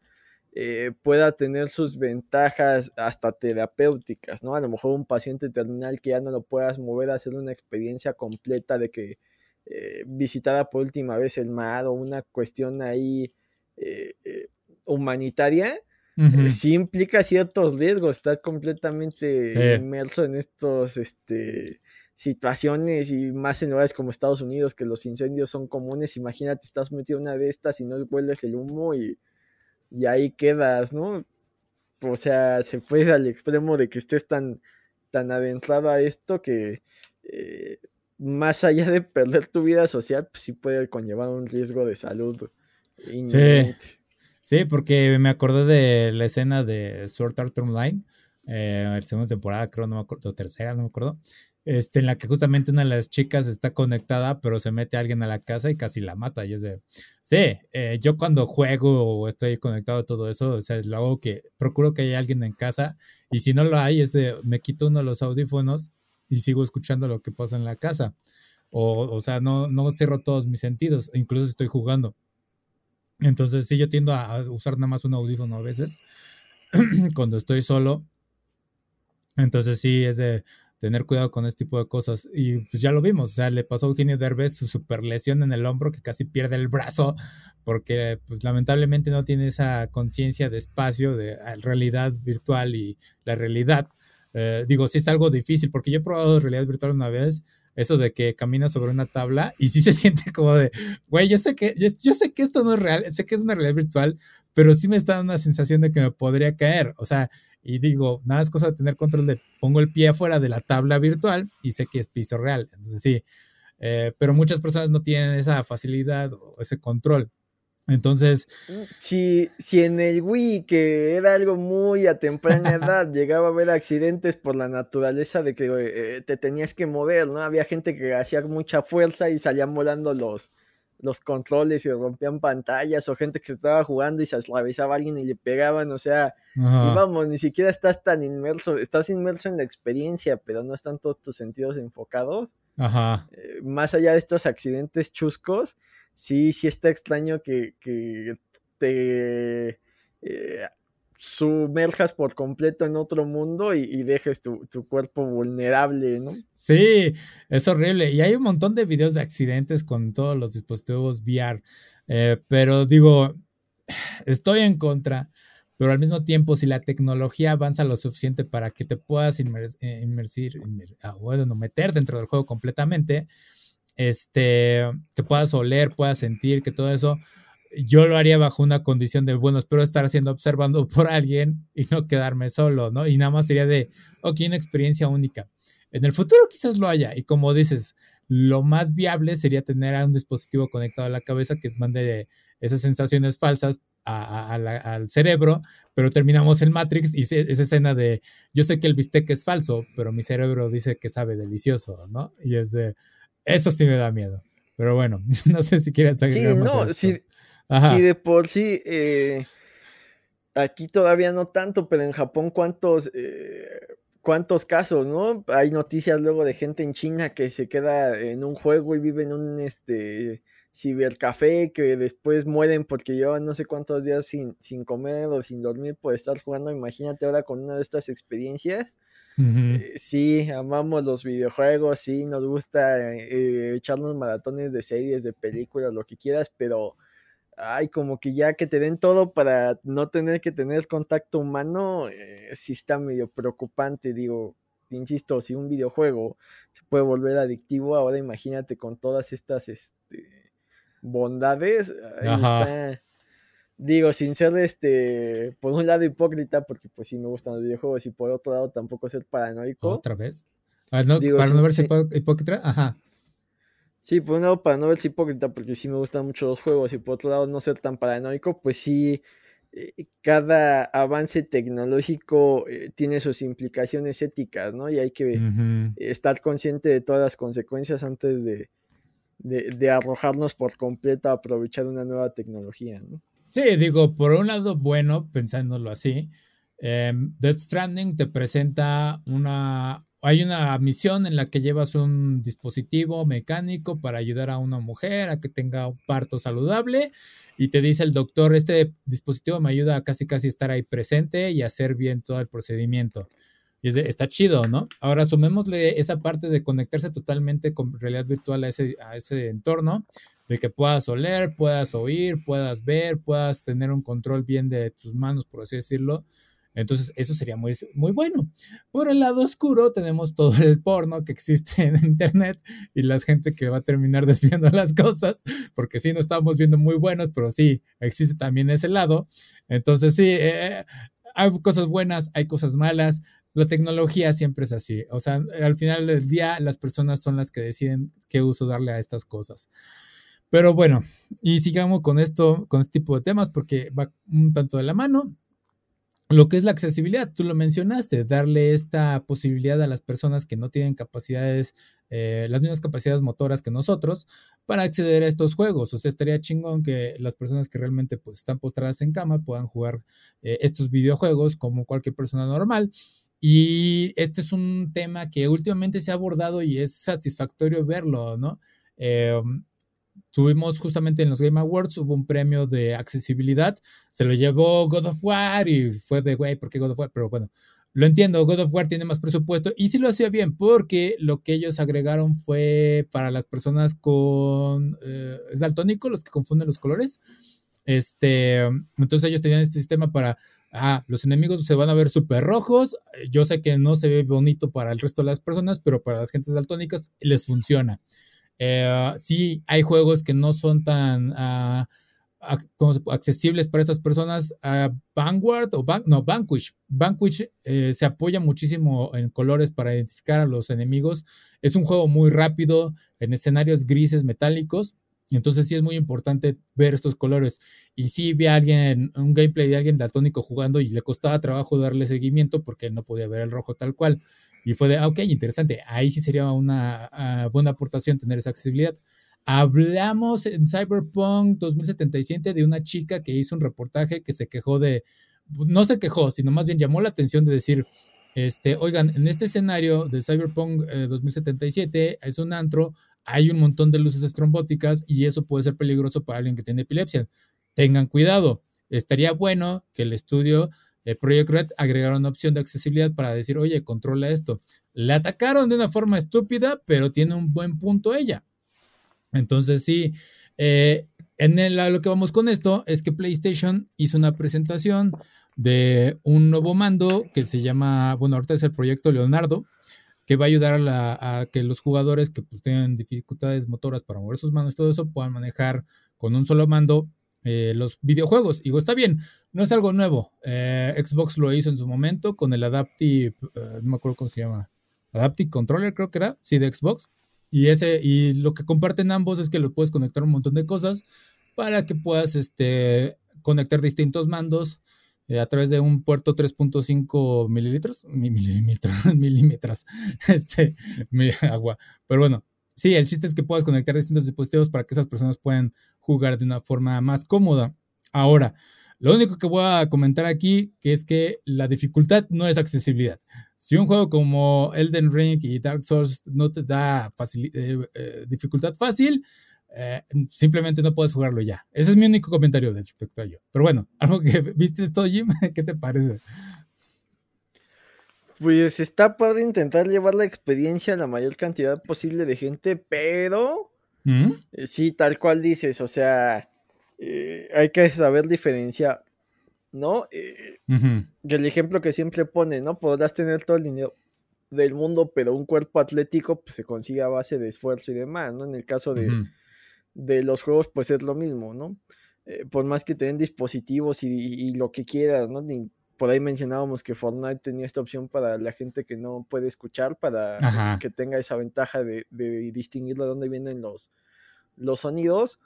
eh, pueda tener sus ventajas hasta terapéuticas, ¿no? A lo mejor un paciente terminal que ya no lo puedas mover a hacer una experiencia completa de que eh, visitara por última vez el mar o una cuestión ahí eh, eh, humanitaria. Uh-huh. Sí implica ciertos riesgos, estar completamente sí, inmerso en estos este, situaciones y más en lugares como Estados Unidos que los incendios son comunes. Imagínate, estás metido en una de estas y no hueles el humo y, y ahí quedas, ¿no? O sea, se puede ir al extremo de que estés tan, tan adentrado a esto que eh, más allá de perder tu vida social, pues sí puede conllevar un riesgo de salud inminente. Sí. Sí, porque me acordé de la escena de Sword Art Online, eh, la segunda temporada, creo, no me acuerdo, o tercera, no me acuerdo, este, en la que justamente una de las chicas está conectada, pero se mete a alguien a la casa y casi la mata. Y es de, sí, eh, yo cuando juego o estoy conectado a todo eso, o sea, lo hago que procuro que haya alguien en casa, y si no lo hay, es de, me quito uno de los audífonos y sigo escuchando lo que pasa en la casa. O, o sea, no, no cierro todos mis sentidos, incluso estoy jugando. Entonces sí, yo tiendo a usar nada más un audífono a veces cuando estoy solo. Entonces sí, es de tener cuidado con este tipo de cosas. Y pues ya lo vimos, o sea, le pasó a Eugenio Derbez su super lesión en el hombro que casi pierde el brazo porque pues lamentablemente no tiene esa conciencia de espacio, de realidad virtual y la realidad. Eh, digo, sí es algo difícil porque yo he probado realidad virtual una vez. Eso de que caminas sobre una tabla y sí se siente como de, güey, yo sé que yo, yo sé que esto no es real, sé que es una realidad virtual, pero sí me está dando una sensación de que me podría caer. O sea, y digo, nada es cosa de tener control de, pongo el pie afuera de la tabla virtual y sé que es piso real. Entonces sí, eh, pero muchas personas no tienen esa facilidad o ese control. Entonces, si, si en el Wii, que era algo muy a temprana edad, llegaba a haber accidentes por la naturaleza de que eh, te tenías que mover, ¿no? Había gente que hacía mucha fuerza y salían volando los, los controles y rompían pantallas, o gente que se estaba jugando y se atravesaba a alguien y le pegaban, o sea, uh-huh, y vamos, ni siquiera estás tan inmerso, estás inmerso en la experiencia, pero no están todos tus sentidos enfocados. Ajá. Uh-huh. Eh, más allá de estos accidentes chuscos, sí, sí está extraño que, que te eh, sumerjas por completo en otro mundo y, y dejes tu, tu cuerpo vulnerable, ¿no? Sí, es horrible. Y hay un montón de videos de accidentes con todos los dispositivos V R. Eh, pero digo, estoy en contra, pero al mismo tiempo, si la tecnología avanza lo suficiente para que te puedas inmer- inmersir, inmer- ah, bueno, meter dentro del juego completamente... Este, que puedas oler, puedas sentir, que todo eso, yo lo haría bajo una condición de, bueno, espero estar siendo observado por alguien y no quedarme solo, ¿no? Y nada más sería de, ok, una experiencia única. En el futuro quizás lo haya, y como dices, lo más viable sería tener a un dispositivo conectado a la cabeza que mande esas sensaciones falsas a, a, a la, al cerebro, pero terminamos en Matrix y se, esa escena de, yo sé que el bistec es falso, pero mi cerebro dice que sabe delicioso, ¿no? Y es de... Eso sí me da miedo, pero bueno, no sé si quieres agregar sí, más no, a esto. Sí, no, si de por sí, eh, aquí todavía no tanto, pero en Japón cuántos, eh, cuántos casos, ¿no? Hay noticias luego de gente en China que se queda en un juego y vive en un este, cibercafé, que después mueren porque llevan no sé cuántos días sin, sin comer o sin dormir por estar jugando. Imagínate ahora con una de estas experiencias. Uh-huh. Sí, amamos los videojuegos, sí, nos gusta eh, echarnos maratones de series, de películas, lo que quieras, pero ay, como que ya que te den todo para no tener que tener contacto humano, eh, sí está medio preocupante. Digo, insisto, si un videojuego se puede volver adictivo, ahora imagínate con todas estas este, bondades, ahí está, Digo, sin ser, este, por un lado hipócrita, porque pues sí me gustan los videojuegos, y por otro lado tampoco ser paranoico. ¿Otra vez? Para no, Digo, para sí, no verse sí. hipócrita, ajá. Sí, por un lado para no verse hipócrita, porque sí me gustan mucho los juegos, y por otro lado no ser tan paranoico, pues sí, eh, cada avance tecnológico eh, tiene sus implicaciones éticas, ¿no? Y hay que uh-huh. estar consciente de todas las consecuencias antes de, de, de arrojarnos por completo a aprovechar una nueva tecnología, ¿no? Sí, digo, por un lado, bueno, pensándolo así, eh, Death Stranding te presenta una... Hay una misión en la que llevas un dispositivo mecánico para ayudar a una mujer a que tenga un parto saludable, y te dice el doctor, este dispositivo me ayuda a casi casi estar ahí presente y hacer bien todo el procedimiento. Y es de, está chido, ¿no? Ahora sumémosle esa parte de conectarse totalmente con realidad virtual a ese, a ese entorno, de que puedas oler, puedas oír, puedas ver, puedas tener un control bien de tus manos, por así decirlo. Entonces eso sería muy, muy bueno. Por el lado oscuro tenemos todo el porno que existe en internet y la gente que va a terminar desviando las cosas, porque sí, no estamos viendo muy buenos, pero sí, existe también ese lado. Entonces sí, eh, hay cosas buenas, hay cosas malas. La tecnología siempre es así. O sea, al final del día las personas son las que deciden qué uso darle a estas cosas. Pero bueno, y sigamos con esto, con este tipo de temas, porque va un tanto de la mano. Lo que es la accesibilidad, tú lo mencionaste, darle esta posibilidad a las personas que no tienen capacidades, eh, las mismas capacidades motoras que nosotros, para acceder a estos juegos. O sea, estaría chingón que las personas que realmente pues, están postradas en cama puedan jugar eh, estos videojuegos como cualquier persona normal. Y este es un tema que últimamente se ha abordado y es satisfactorio verlo, ¿no? Eh, Tuvimos justamente en los Game Awards, hubo un premio de accesibilidad, se lo llevó God of War y fue de, güey, ¿por qué God of War? Pero bueno, lo entiendo, God of War tiene más presupuesto y sí lo hacía bien, porque lo que ellos agregaron fue para las personas con, eh, es daltónico, los que confunden los colores, este, entonces ellos tenían este sistema para, ah, los enemigos se van a ver súper rojos, yo sé que no se ve bonito para el resto de las personas, pero para las gentes daltónicas les funciona. Eh, sí, hay juegos que no son tan uh, ac- accesibles para estas personas. Uh, Vanguard o Ban- no, Vanquish. Vanquish eh, se apoya muchísimo en colores para identificar a los enemigos. Es un juego muy rápido, en escenarios grises metálicos. Entonces sí es muy importante ver estos colores. Y sí vi a alguien, un gameplay de alguien daltónico jugando y le costaba trabajo darle seguimiento porque él no podía ver el rojo tal cual. Y fue de, ah, ok, interesante. Ahí sí sería una uh, buena aportación tener esa accesibilidad. Hablamos en Cyberpunk dos mil setenta y siete de una chica que hizo un reportaje que se quejó de, no se quejó, sino más bien llamó la atención de decir, este, oigan, en este escenario de Cyberpunk eh, dos mil setenta y siete es un antro, hay un montón de luces estrobóticas y eso puede ser peligroso para alguien que tiene epilepsia. Tengan cuidado. Estaría bueno que el estudio eh, Project Red agregara una opción de accesibilidad para decir, oye, controla esto. La atacaron de una forma estúpida, pero tiene un buen punto ella. Entonces, sí, eh, en el, lo que vamos con esto es que PlayStation hizo una presentación de un nuevo mando que se llama, bueno, ahorita es el proyecto Leonardo, que va a ayudar a, la, a que los jugadores que pues, tienen dificultades motoras para mover sus manos y todo eso puedan manejar con un solo mando eh, los videojuegos. Y digo, está bien, no es algo nuevo. Eh, Xbox lo hizo en su momento con el Adaptive, eh, no me acuerdo cómo se llama, Adaptive Controller creo que era, sí, de Xbox. Y, ese, y lo que comparten ambos es que lo puedes conectar a un montón de cosas para que puedas este, conectar distintos mandos a través de un puerto tres punto cinco mililitros, mililitros, milímetros, este, agua. Pero bueno, sí, el chiste es que puedas conectar distintos dispositivos para que esas personas puedan jugar de una forma más cómoda. Ahora, lo único que voy a comentar aquí, que es que la dificultad no es accesibilidad. Si un juego como Elden Ring y Dark Souls no te da facil- eh, eh, dificultad fácil, Eh, simplemente no puedes jugarlo ya. Ese es mi único comentario respecto a ello. Pero bueno, algo que viste esto, Jim, ¿qué te parece? Pues está padre intentar llevar la experiencia a la mayor cantidad posible de gente, pero ¿Mm? eh, sí, tal cual dices, o sea, eh, hay que saber diferenciar, ¿no? Eh, uh-huh. El ejemplo que siempre pone, ¿no? Podrás tener todo el dinero del mundo, pero un cuerpo atlético pues, se consigue a base de esfuerzo y demás, ¿no? En el caso de uh-huh. de los juegos, pues es lo mismo, ¿no? eh, por más que te den dispositivos y, y, y lo que quieras, ¿no? Ni, por ahí mencionábamos que Fortnite tenía esta opción para la gente que no puede escuchar, para Ajá. que tenga esa ventaja de, de distinguir de dónde vienen los, los sonidos.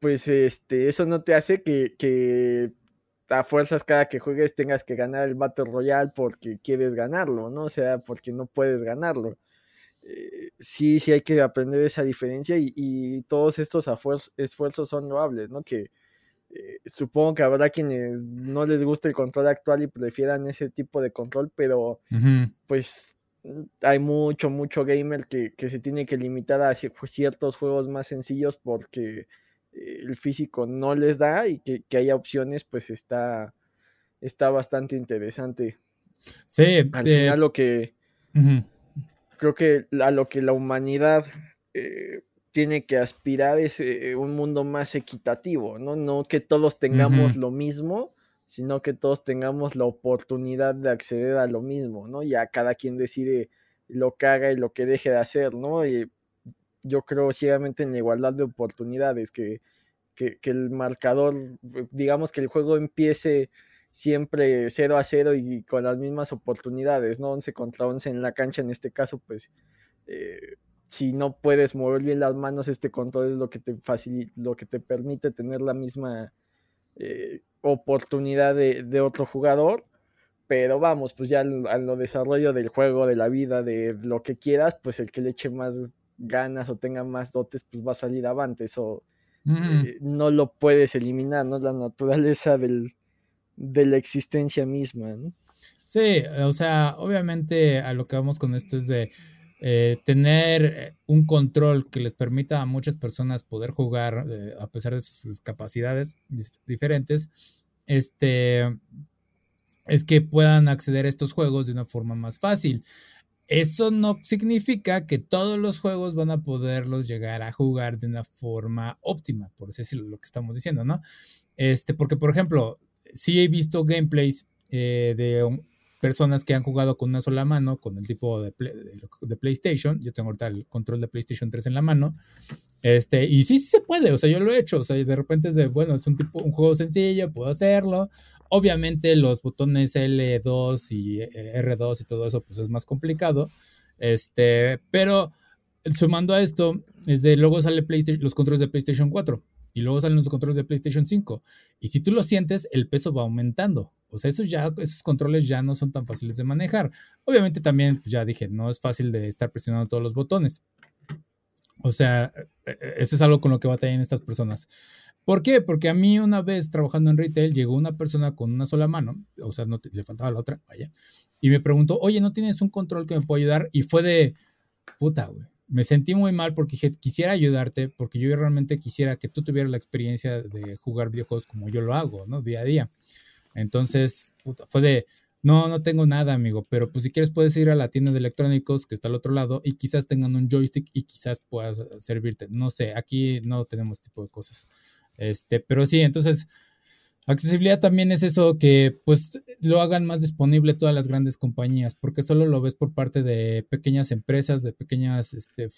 Pues este, eso no te hace que, que a fuerzas cada que juegues tengas que ganar el Battle Royale porque quieres ganarlo, ¿no? O sea, porque no puedes ganarlo. Eh, sí, sí hay que aprender esa diferencia y, y todos estos afuer- esfuerzos son loables, ¿no? Que Eh, supongo que habrá quienes no les gusta el control actual y prefieran ese tipo de control, pero uh-huh. pues hay mucho, mucho gamer que, que se tiene que limitar a ciertos juegos más sencillos porque eh, el físico no les da, y que, que haya opciones pues está, está bastante interesante. Sí, al eh, final lo que uh-huh. creo que a lo que la humanidad eh, tiene que aspirar es eh, un mundo más equitativo, ¿no? No que todos tengamos uh-huh. lo mismo, sino que todos tengamos la oportunidad de acceder a lo mismo, ¿no? Y a cada quien decide lo que haga y lo que deje de hacer, ¿no? Y yo creo ciegamente en la igualdad de oportunidades, que, que, que el marcador, digamos que el juego empiece siempre cero a cero y con las mismas oportunidades, ¿no? once contra once en la cancha, en este caso, pues... Eh, si no puedes mover bien las manos, este control es lo que te facilita, lo que te permite tener la misma eh, oportunidad de, de otro jugador. Pero vamos, pues ya al, al desarrollo del juego, de la vida, de lo que quieras, pues el que le eche más ganas o tenga más dotes, pues va a salir avante. Eso mm. eh, no lo puedes eliminar, ¿no? La naturaleza del, de la existencia misma, ¿no? Sí, o sea, obviamente a lo que vamos con esto es de... Eh, tener un control que les permita a muchas personas poder jugar eh, a pesar de sus capacidades dis- diferentes, este, es que puedan acceder a estos juegos de una forma más fácil. Eso no significa que todos los juegos van a poderlos llegar a jugar de una forma óptima, por decir lo que estamos diciendo, ¿no? Este, porque, por ejemplo, sí he visto gameplays eh, de... Un, personas que han jugado con una sola mano, con el tipo de, play, de PlayStation. Yo tengo ahorita el control de PlayStation tres en la mano. Este, y sí, sí se puede. O sea, yo lo he hecho. O sea, de repente es de, bueno, es un tipo, un juego sencillo, puedo hacerlo. Obviamente los botones L dos y R dos y todo eso, pues es más complicado. Este, pero sumando a esto, es de, luego sale PlayStation, los controles de PlayStation cuatro. Y luego salen los controles de PlayStation cinco. Y si tú lo sientes, el peso va aumentando. O sea, esos, ya, esos controles ya no son tan fáciles de manejar. Obviamente también, pues ya dije, no es fácil de estar presionando todos los botones. O sea, eso es algo con lo que batallan estas personas. ¿Por qué? Porque a mí una vez trabajando en retail llegó una persona con una sola mano. O sea, no te, le faltaba la otra, vaya. Y me preguntó, oye, ¿no tienes un control que me pueda ayudar? Y fue de, puta, güey. Me sentí muy mal porque dije, quisiera ayudarte, porque yo realmente quisiera que tú tuvieras la experiencia de jugar videojuegos como yo lo hago, ¿no? Día a día. Entonces, puta, fue de, no, no tengo nada, amigo, pero pues si quieres puedes ir a la tienda de electrónicos que está al otro lado y quizás tengan un joystick y quizás puedas servirte. No sé, aquí no tenemos tipo de cosas. Este, pero sí, entonces... Accesibilidad también es eso, que pues lo hagan más disponible todas las grandes compañías, porque solo lo ves por parte de pequeñas empresas, de pequeñas este,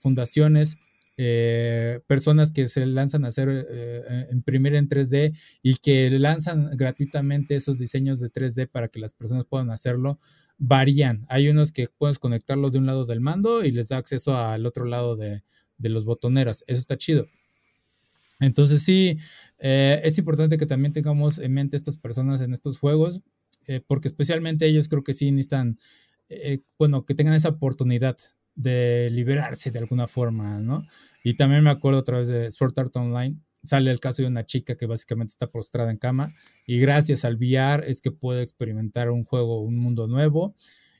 fundaciones, eh, personas que se lanzan a hacer, eh, imprimir en tres D y que lanzan gratuitamente esos diseños de tres D para que las personas puedan hacerlo. Varían, hay unos que puedes conectarlo de un lado del mando y les da acceso al otro lado de, de los botoneras, eso está chido. Entonces sí, eh, es importante que también tengamos en mente estas personas en estos juegos, eh, porque especialmente ellos creo que sí necesitan, eh, bueno, que tengan esa oportunidad de liberarse de alguna forma, ¿no? Y también me acuerdo otra vez de Sword Art Online, sale el caso de una chica que básicamente está prostrada en cama y gracias al V R es que puede experimentar un juego, un mundo nuevo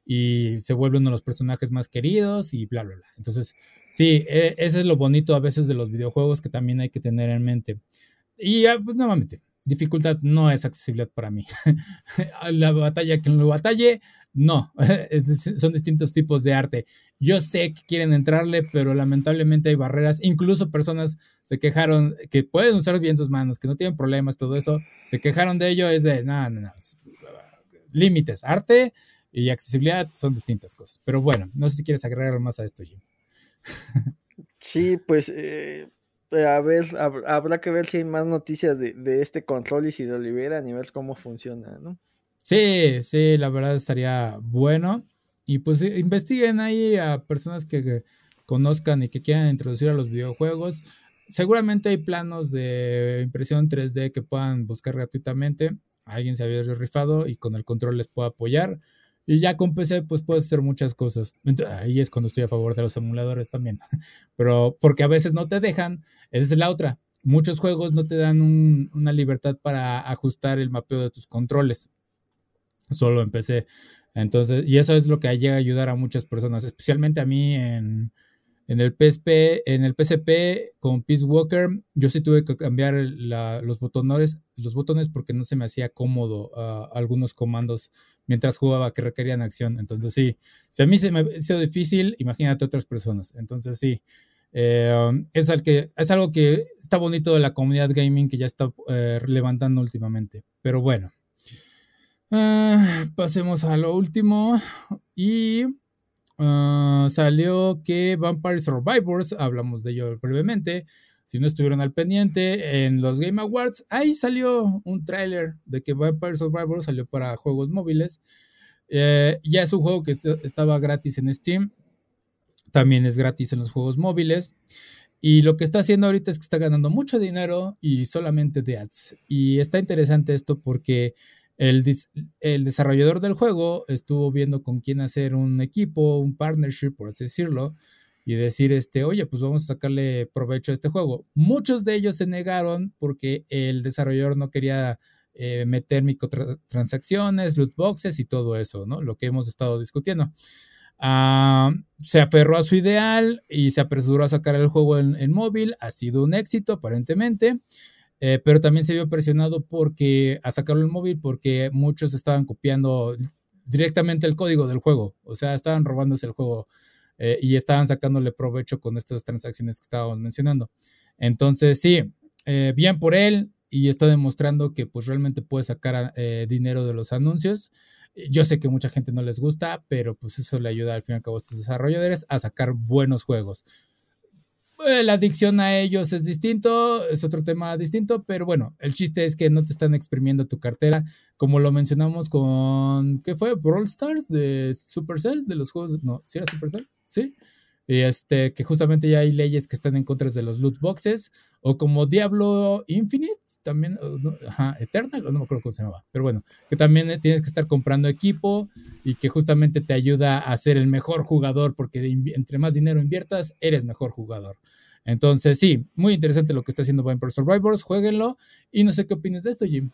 y se vuelve uno de los personajes más queridos y bla, bla, bla. Entonces, sí, ese es lo bonito a veces de los videojuegos que también hay que tener en mente. Y ya, pues nuevamente, dificultad no es accesibilidad para mí. La batalla, que lo batalle, no. Son distintos tipos de arte. Yo sé que quieren entrarle, pero lamentablemente hay barreras. Incluso personas se quejaron que pueden usar bien sus manos, que no tienen problemas, todo eso. Se quejaron de ello, es de, no, no, no. Límites, arte... Y accesibilidad son distintas cosas. Pero bueno, no sé si quieres agregar más a esto, Jim. Sí, pues eh, a ver, hab, habrá que ver si hay más noticias de, de este control y si lo liberan y ver cómo funciona, ¿no? Sí, sí, la verdad estaría bueno. Y pues investiguen ahí a personas que, que conozcan y que quieran introducir a los videojuegos. Seguramente hay planos de impresión tres D que puedan buscar gratuitamente. Alguien se había rifado y con el control les puedo apoyar. Y ya con P C pues puedes hacer muchas cosas. Entonces, ahí es cuando estoy a favor de los emuladores también. Pero porque a veces no te dejan. Esa es la otra. Muchos juegos no te dan un, una libertad para ajustar el mapeo de tus controles. Solo en P C. Entonces, y eso es lo que llega a ayudar a muchas personas. Especialmente a mí en... En el P S P, en el P S P con Peace Walker, yo sí tuve que cambiar la, los botones, los botones porque no se me hacía cómodo uh, algunos comandos mientras jugaba que requerían acción. Entonces sí, si a mí se me hizo difícil, imagínate a otras personas. Entonces sí, eh, es, al que, es algo que está bonito de la comunidad gaming que ya está eh, levantando últimamente. Pero bueno, uh, pasemos a lo último y... Uh, salió que Vampire Survivors, hablamos de ello brevemente, si no estuvieron al pendiente, en los Game Awards, ahí salió un tráiler de que Vampire Survivors salió para juegos móviles, eh, ya es un juego que est- estaba gratis en Steam, también es gratis en los juegos móviles, y lo que está haciendo ahorita es que está ganando mucho dinero y solamente de ads, y está interesante esto porque... El, dis- el desarrollador del juego estuvo viendo con quién hacer un equipo, un partnership, por así decirlo, y decir, este, oye, pues vamos a sacarle provecho a este juego. Muchos de ellos se negaron porque el desarrollador no quería eh, meter microtransacciones, loot boxes y todo eso, ¿no? Lo que hemos estado discutiendo. Ah, se aferró a su ideal y se apresuró a sacar el juego en, en móvil. Ha sido un éxito, aparentemente. Eh, pero también se vio presionado porque a sacarlo en móvil porque muchos estaban copiando directamente el código del juego, o sea, estaban robándose el juego eh, y estaban sacándole provecho con estas transacciones que estábamos mencionando. Entonces sí, eh, bien por él y está demostrando que pues realmente puede sacar eh, dinero de los anuncios. Yo sé que mucha gente no les gusta, pero pues eso le ayuda al fin y al cabo a estos desarrolladores a sacar buenos juegos. La adicción a ellos es distinto, es otro tema distinto, pero bueno, el chiste es que no te están exprimiendo tu cartera, como lo mencionamos con, ¿qué fue? Brawl Stars de Supercell, de los juegos, no, ¿sí era Supercell? Sí, y este, que justamente ya hay leyes que están en contra de los loot boxes, o como Diablo Infinite, también, no, ajá, Eternal, no me acuerdo cómo se llamaba, pero bueno, que también tienes que estar comprando equipo, y que justamente te ayuda a ser el mejor jugador, porque de, entre más dinero inviertas, eres mejor jugador. Entonces, sí, muy interesante lo que está haciendo Vampire Survivors, jueguenlo, y no sé qué opinas de esto, Jim.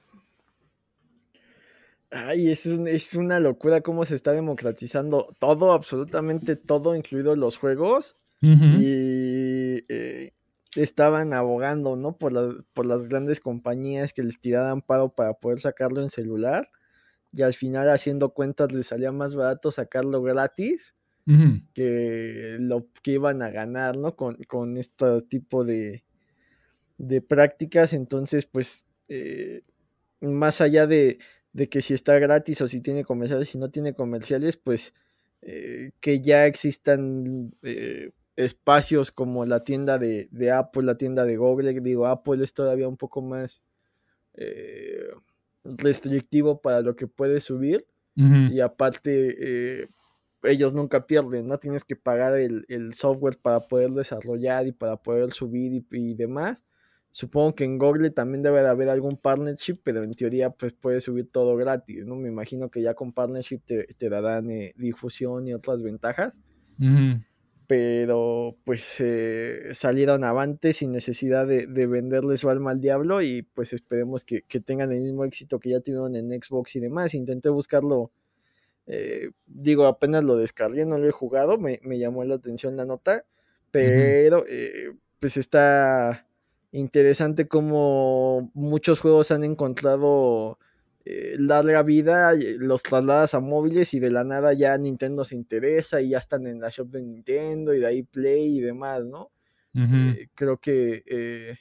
Ay, es, un, es una locura cómo se está democratizando todo, absolutamente todo, incluidos los juegos. Uh-huh. Y eh, estaban abogando, ¿no? Por, la, por las grandes compañías que les tiraban paro para poder sacarlo en celular. Y al final, haciendo cuentas, les salía más barato sacarlo gratis uh-huh. que lo que iban a ganar, ¿no? Con, con este tipo de, de prácticas. Entonces, pues, eh, más allá de... de que si está gratis o si tiene comerciales, si no tiene comerciales, pues eh, que ya existan eh, espacios como la tienda de, de Apple, la tienda de Google. Digo, Apple es todavía un poco más eh, restrictivo para lo que puedes subir uh-huh. y aparte eh, ellos nunca pierden, ¿no? Tienes que pagar el, el software para poder desarrollar y para poder subir y, y demás. Supongo que en Google también debe de haber algún partnership, pero en teoría pues puedes subir todo gratis, ¿no? Me imagino que ya con partnership te, te darán eh, difusión y otras ventajas. Uh-huh. Pero pues eh, salieron avante sin necesidad de, de venderle su alma al diablo y pues esperemos que, que tengan el mismo éxito que ya tuvieron en Xbox y demás. Intenté buscarlo, eh, digo, apenas lo descargué, no lo he jugado, me, me llamó la atención la nota, pero uh-huh. eh, pues está... interesante como muchos juegos han encontrado eh, larga vida, los trasladas a móviles y de la nada ya Nintendo se interesa y ya están en la shop de Nintendo y de ahí Play y demás, ¿no? Uh-huh. Eh, creo que eh,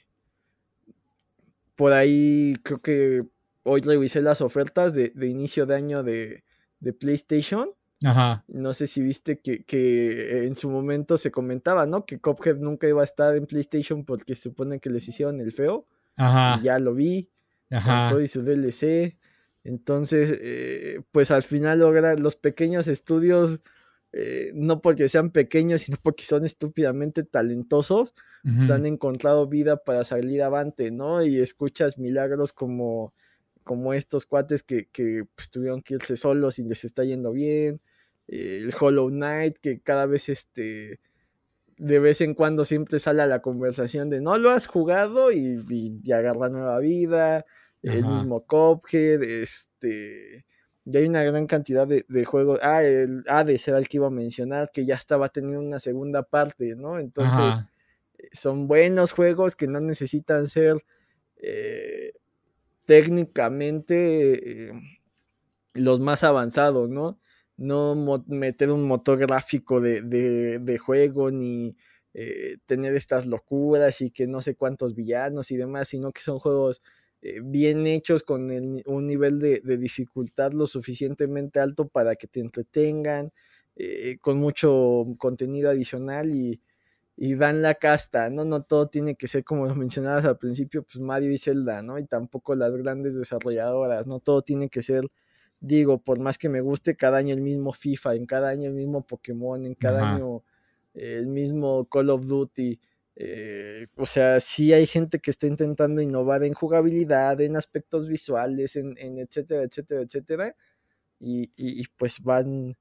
por ahí creo que hoy revisé las ofertas de, de inicio de año de, de PlayStation. Ajá. No sé si viste que, que en su momento se comentaba, ¿no? Que Cuphead nunca iba a estar en PlayStation porque supone que les hicieron el feo. Ajá. Y ya lo vi. Ajá. Con todo y su D L C. Entonces, eh, pues al final logra los pequeños estudios, eh, no porque sean pequeños, sino porque son estúpidamente talentosos, uh-huh. pues han encontrado vida para salir avante, ¿no? Y escuchas milagros como... como estos cuates que, que pues, tuvieron que irse solos y les está yendo bien, el Hollow Knight que cada vez este de vez en cuando siempre sale a la conversación de no lo has jugado y, y, y agarra nueva vida, ajá. el mismo Cuphead, este y hay una gran cantidad de, de juegos, ah, el Hades era el que iba a mencionar, que ya estaba teniendo una segunda parte, ¿no? Entonces ajá. son buenos juegos que no necesitan ser eh, técnicamente eh, los más avanzados, ¿no? No mo- meter un motor gráfico de, de, de juego, ni eh, tener estas locuras y que no sé cuántos villanos y demás, sino que son juegos eh, bien hechos con el, un nivel de, de dificultad lo suficientemente alto para que te entretengan, eh, con mucho contenido adicional y Y dan la casta, ¿no? No todo tiene que ser como lo mencionabas al principio, pues Mario y Zelda, ¿no? Y tampoco las grandes desarrolladoras, no todo tiene que ser, digo, por más que me guste, cada año el mismo FIFA, en cada año el mismo Pokémon, en cada Ajá. año eh, el mismo Call of Duty. Eh, o sea, sí hay gente que está intentando innovar en jugabilidad, en aspectos visuales, en, en etcétera, etcétera, etcétera. Y, y, y pues van...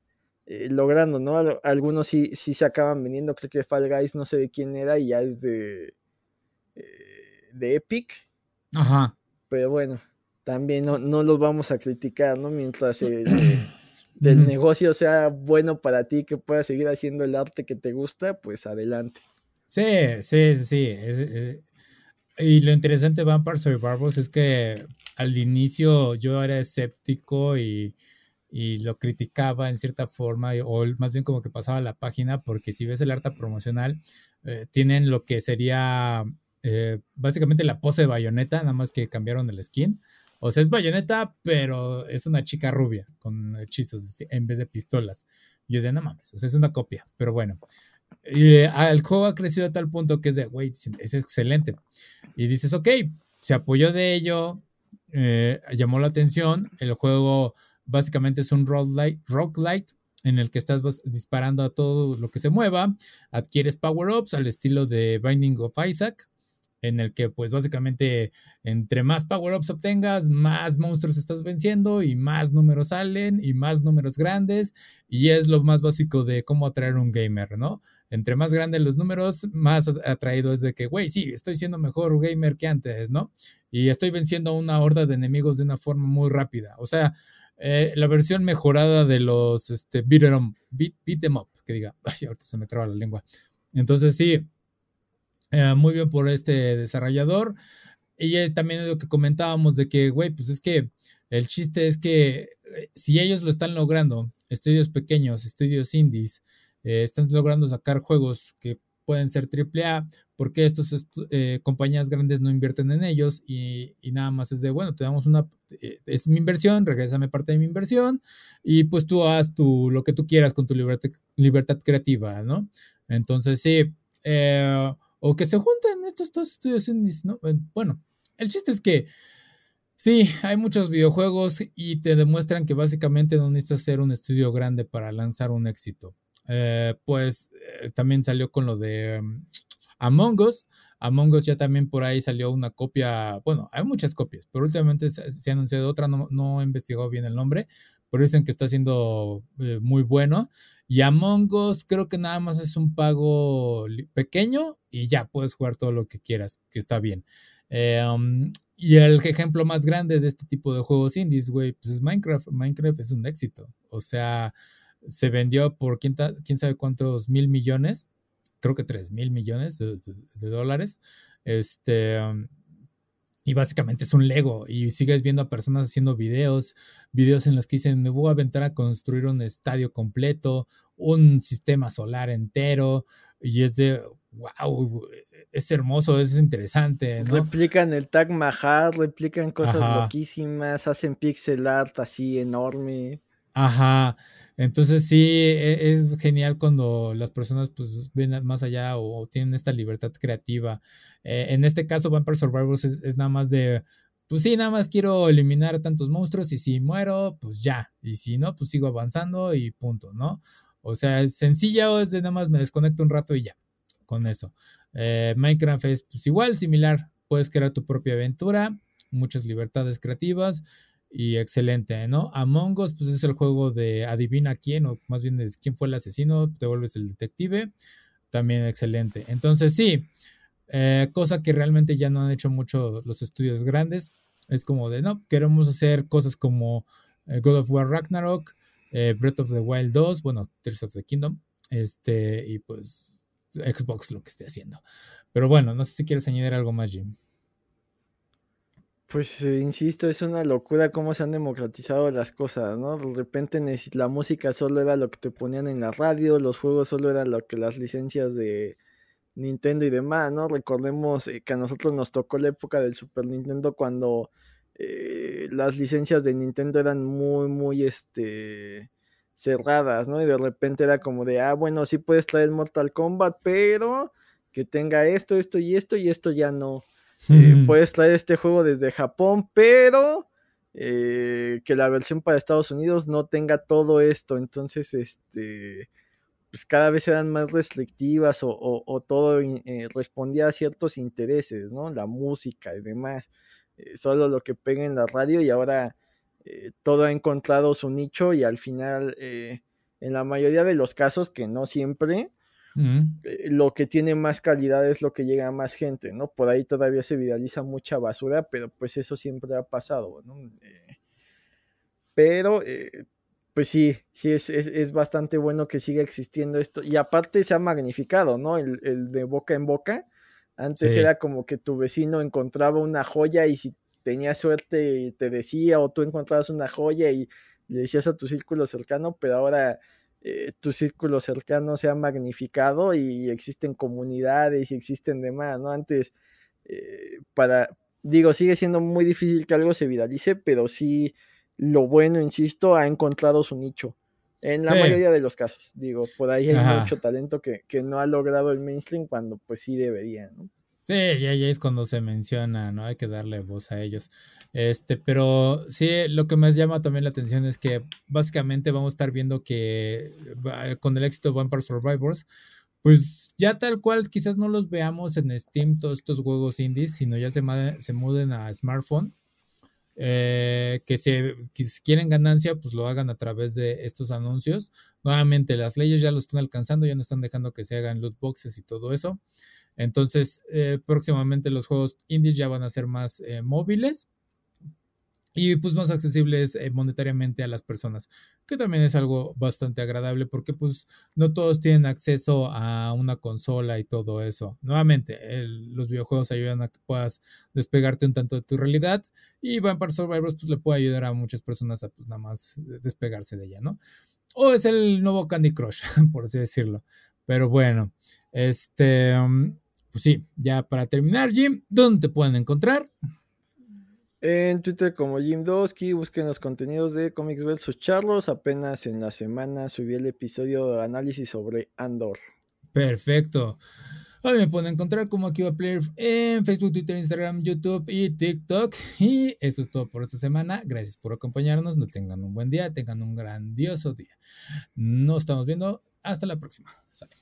Eh, logrando, ¿no? Algunos sí, sí se acaban vendiendo, creo que Fall Guys no sé de quién era y ya es de eh, de Epic. Ajá. Pero bueno, también no, no los vamos a criticar, ¿no? Mientras el, el negocio sea bueno para ti, que puedas seguir haciendo el arte que te gusta, pues adelante. Sí, sí, sí. Es, es, y lo interesante de Vampire Survivors es que al inicio yo era escéptico y y lo criticaba en cierta forma, o más bien como que pasaba la página, porque si ves el arte promocional, eh, tienen lo que sería eh, básicamente la pose de Bayonetta, nada más que cambiaron el skin. O sea, es Bayonetta, pero es una chica rubia, con hechizos en vez de pistolas. Y es de, no mames, o sea, es una copia, pero bueno. Eh, el juego ha crecido a tal punto que es de, güey, es excelente. Y dices, ok, se apoyó de ello, eh, llamó la atención, el juego... Básicamente es un roguelite en el que estás disparando a todo lo que se mueva. Adquieres power-ups al estilo de Binding of Isaac, en el que pues básicamente entre más power-ups obtengas, más monstruos estás venciendo y más números salen y más números grandes. Y es lo más básico de cómo atraer un gamer, ¿no? Entre más grandes los números, más atraído es de que, güey, sí, estoy siendo mejor gamer que antes, ¿no? Y estoy venciendo a una horda de enemigos de una forma muy rápida. O sea... Eh, la versión mejorada de los este, beat, em, beat, beat em up, que diga, ay, ahorita se me traba la lengua. Entonces sí, eh, muy bien por este desarrollador. Y eh, también lo que comentábamos de que, güey, pues es que el chiste es que eh, si ellos lo están logrando, estudios pequeños, estudios indies, eh, están logrando sacar juegos que pueden ser triple A, porque estas estu- eh, compañías grandes no invierten en ellos y, y nada más es de, bueno, te damos una, eh, es mi inversión, regrésame parte de mi inversión y pues tú haz tu, lo que tú quieras con tu libertad, libertad creativa, ¿no? Entonces sí, eh, o que se junten estos dos estudios indies, ¿no? Bueno, el chiste es que sí, hay muchos videojuegos y te demuestran que básicamente no necesitas ser un estudio grande para lanzar un éxito. Eh, pues eh, también salió con lo de um, Among Us. Among Us ya también por ahí salió una copia. Bueno, hay muchas copias, pero últimamente se, se ha anunciado otra, no, no he investigado bien el nombre, pero dicen que está siendo eh, muy bueno. Y Among Us creo que nada más es un pago li- pequeño y ya puedes jugar todo lo que quieras, que está bien. Eh, um, y el ejemplo más grande de este tipo de juegos indies, güey, pues es Minecraft. Minecraft es un éxito, o sea... Se vendió por quién, ta, quién sabe cuántos mil millones, creo que tres mil millones de, de, de dólares. Este, y básicamente es un Lego. Y sigues viendo a personas haciendo videos, videos en los que dicen, me voy a aventar a construir un estadio completo, un sistema solar entero. Y es de, wow, es hermoso, es interesante, ¿no? Replican el Taj Mahal, replican cosas Ajá. loquísimas, hacen pixel art así enorme. Ajá, entonces sí, e- es genial cuando las personas pues ven más allá o, o tienen esta libertad creativa. Eh, en este caso Vampire Survivors es, es nada más de, pues sí, nada más quiero eliminar tantos monstruos y si muero, pues ya, y si no, pues sigo avanzando y punto, ¿no? O sea, sencilla, o es de nada más me desconecto un rato y ya, con eso. Eh, Minecraft es pues igual, similar, puedes crear tu propia aventura, muchas libertades creativas. Y excelente, ¿no? Among Us, pues es el juego de adivina quién, o más bien es quién fue el asesino, te vuelves el detective, también excelente. Entonces sí, eh, cosa que realmente ya no han hecho mucho los estudios grandes, es como de, no, queremos hacer cosas como eh, God of War Ragnarok, eh, Breath of the Wild dos, bueno, Tears of the Kingdom, este, y pues Xbox lo que esté haciendo. Pero bueno, no sé si quieres añadir algo más, Jim. Pues eh, insisto, es una locura cómo se han democratizado las cosas, ¿no? De repente neces- la música solo era lo que te ponían en la radio, los juegos solo eran lo que las licencias de Nintendo y demás, ¿no? Recordemos eh, que a nosotros nos tocó la época del Super Nintendo cuando eh, las licencias de Nintendo eran muy, muy este, cerradas, ¿no? Y de repente era como de, ah, bueno, sí puedes traer Mortal Kombat, pero que tenga esto, esto y esto, y esto ya no. Eh, puedes traer este juego desde Japón, pero eh, que la versión para Estados Unidos no tenga todo esto. Entonces, este, pues cada vez eran más restrictivas o, o, o todo eh, respondía a ciertos intereses, ¿no? La música y demás. Eh, solo lo que pega en la radio, y ahora eh, todo ha encontrado su nicho, y al final, eh, en la mayoría de los casos, que no siempre, Mm. lo que tiene más calidad es lo que llega a más gente, ¿no? Por ahí todavía se viraliza mucha basura, pero pues eso siempre ha pasado, ¿no? Eh, pero, eh, pues sí, sí es, es, es bastante bueno que siga existiendo esto. Y aparte se ha magnificado, ¿no? El, el de boca en boca. Antes sí. Era como que tu vecino encontraba una joya y si tenías suerte te decía, o tú encontrabas una joya y le decías a tu círculo cercano, pero ahora... Eh, tu círculo cercano se ha magnificado y existen comunidades y existen demás, ¿no? Antes, eh, para, digo, sigue siendo muy difícil que algo se viralice, pero sí, lo bueno, insisto, ha encontrado su nicho. En la sí. mayoría de los casos, digo, por ahí hay Ajá. mucho talento que, que no ha logrado el mainstream cuando pues sí debería, ¿no? Sí, ya, ya es cuando se menciona, ¿no? Hay que darle voz a ellos. Este, pero sí, lo que más llama también la atención es que básicamente vamos a estar viendo que con el éxito de Vampire Survivors, pues ya tal cual quizás no los veamos en Steam todos estos juegos indies, sino ya se, ma- se muden a smartphone. Eh, que, se, que si quieren ganancia, pues lo hagan a través de estos anuncios. Nuevamente, las leyes ya lo están alcanzando, ya no están dejando que se hagan loot boxes y todo eso. Entonces, eh, próximamente los juegos indies ya van a ser más eh, móviles y pues más accesibles eh, monetariamente a las personas, que también es algo bastante agradable porque pues no todos tienen acceso a una consola y todo eso. Nuevamente, el, los videojuegos ayudan a que puedas despegarte un tanto de tu realidad, y Vampire Survivors pues le puede ayudar a muchas personas a pues nada más despegarse de ella, ¿no? O es el nuevo Candy Crush, por así decirlo. Pero bueno, este, pues sí, ya para terminar, Jim, ¿dónde te pueden encontrar? En Twitter como Jim Dosky, busquen los contenidos de Comics versus. Charlos. Apenas en la semana subí el episodio de análisis sobre Andor. Perfecto. Hoy me pueden encontrar como Akiva Player en Facebook, Twitter, Instagram, YouTube y TikTok. Y eso es todo por esta semana. Gracias por acompañarnos. No tengan un buen día, tengan un grandioso día. Nos estamos viendo. Hasta la próxima. Sale.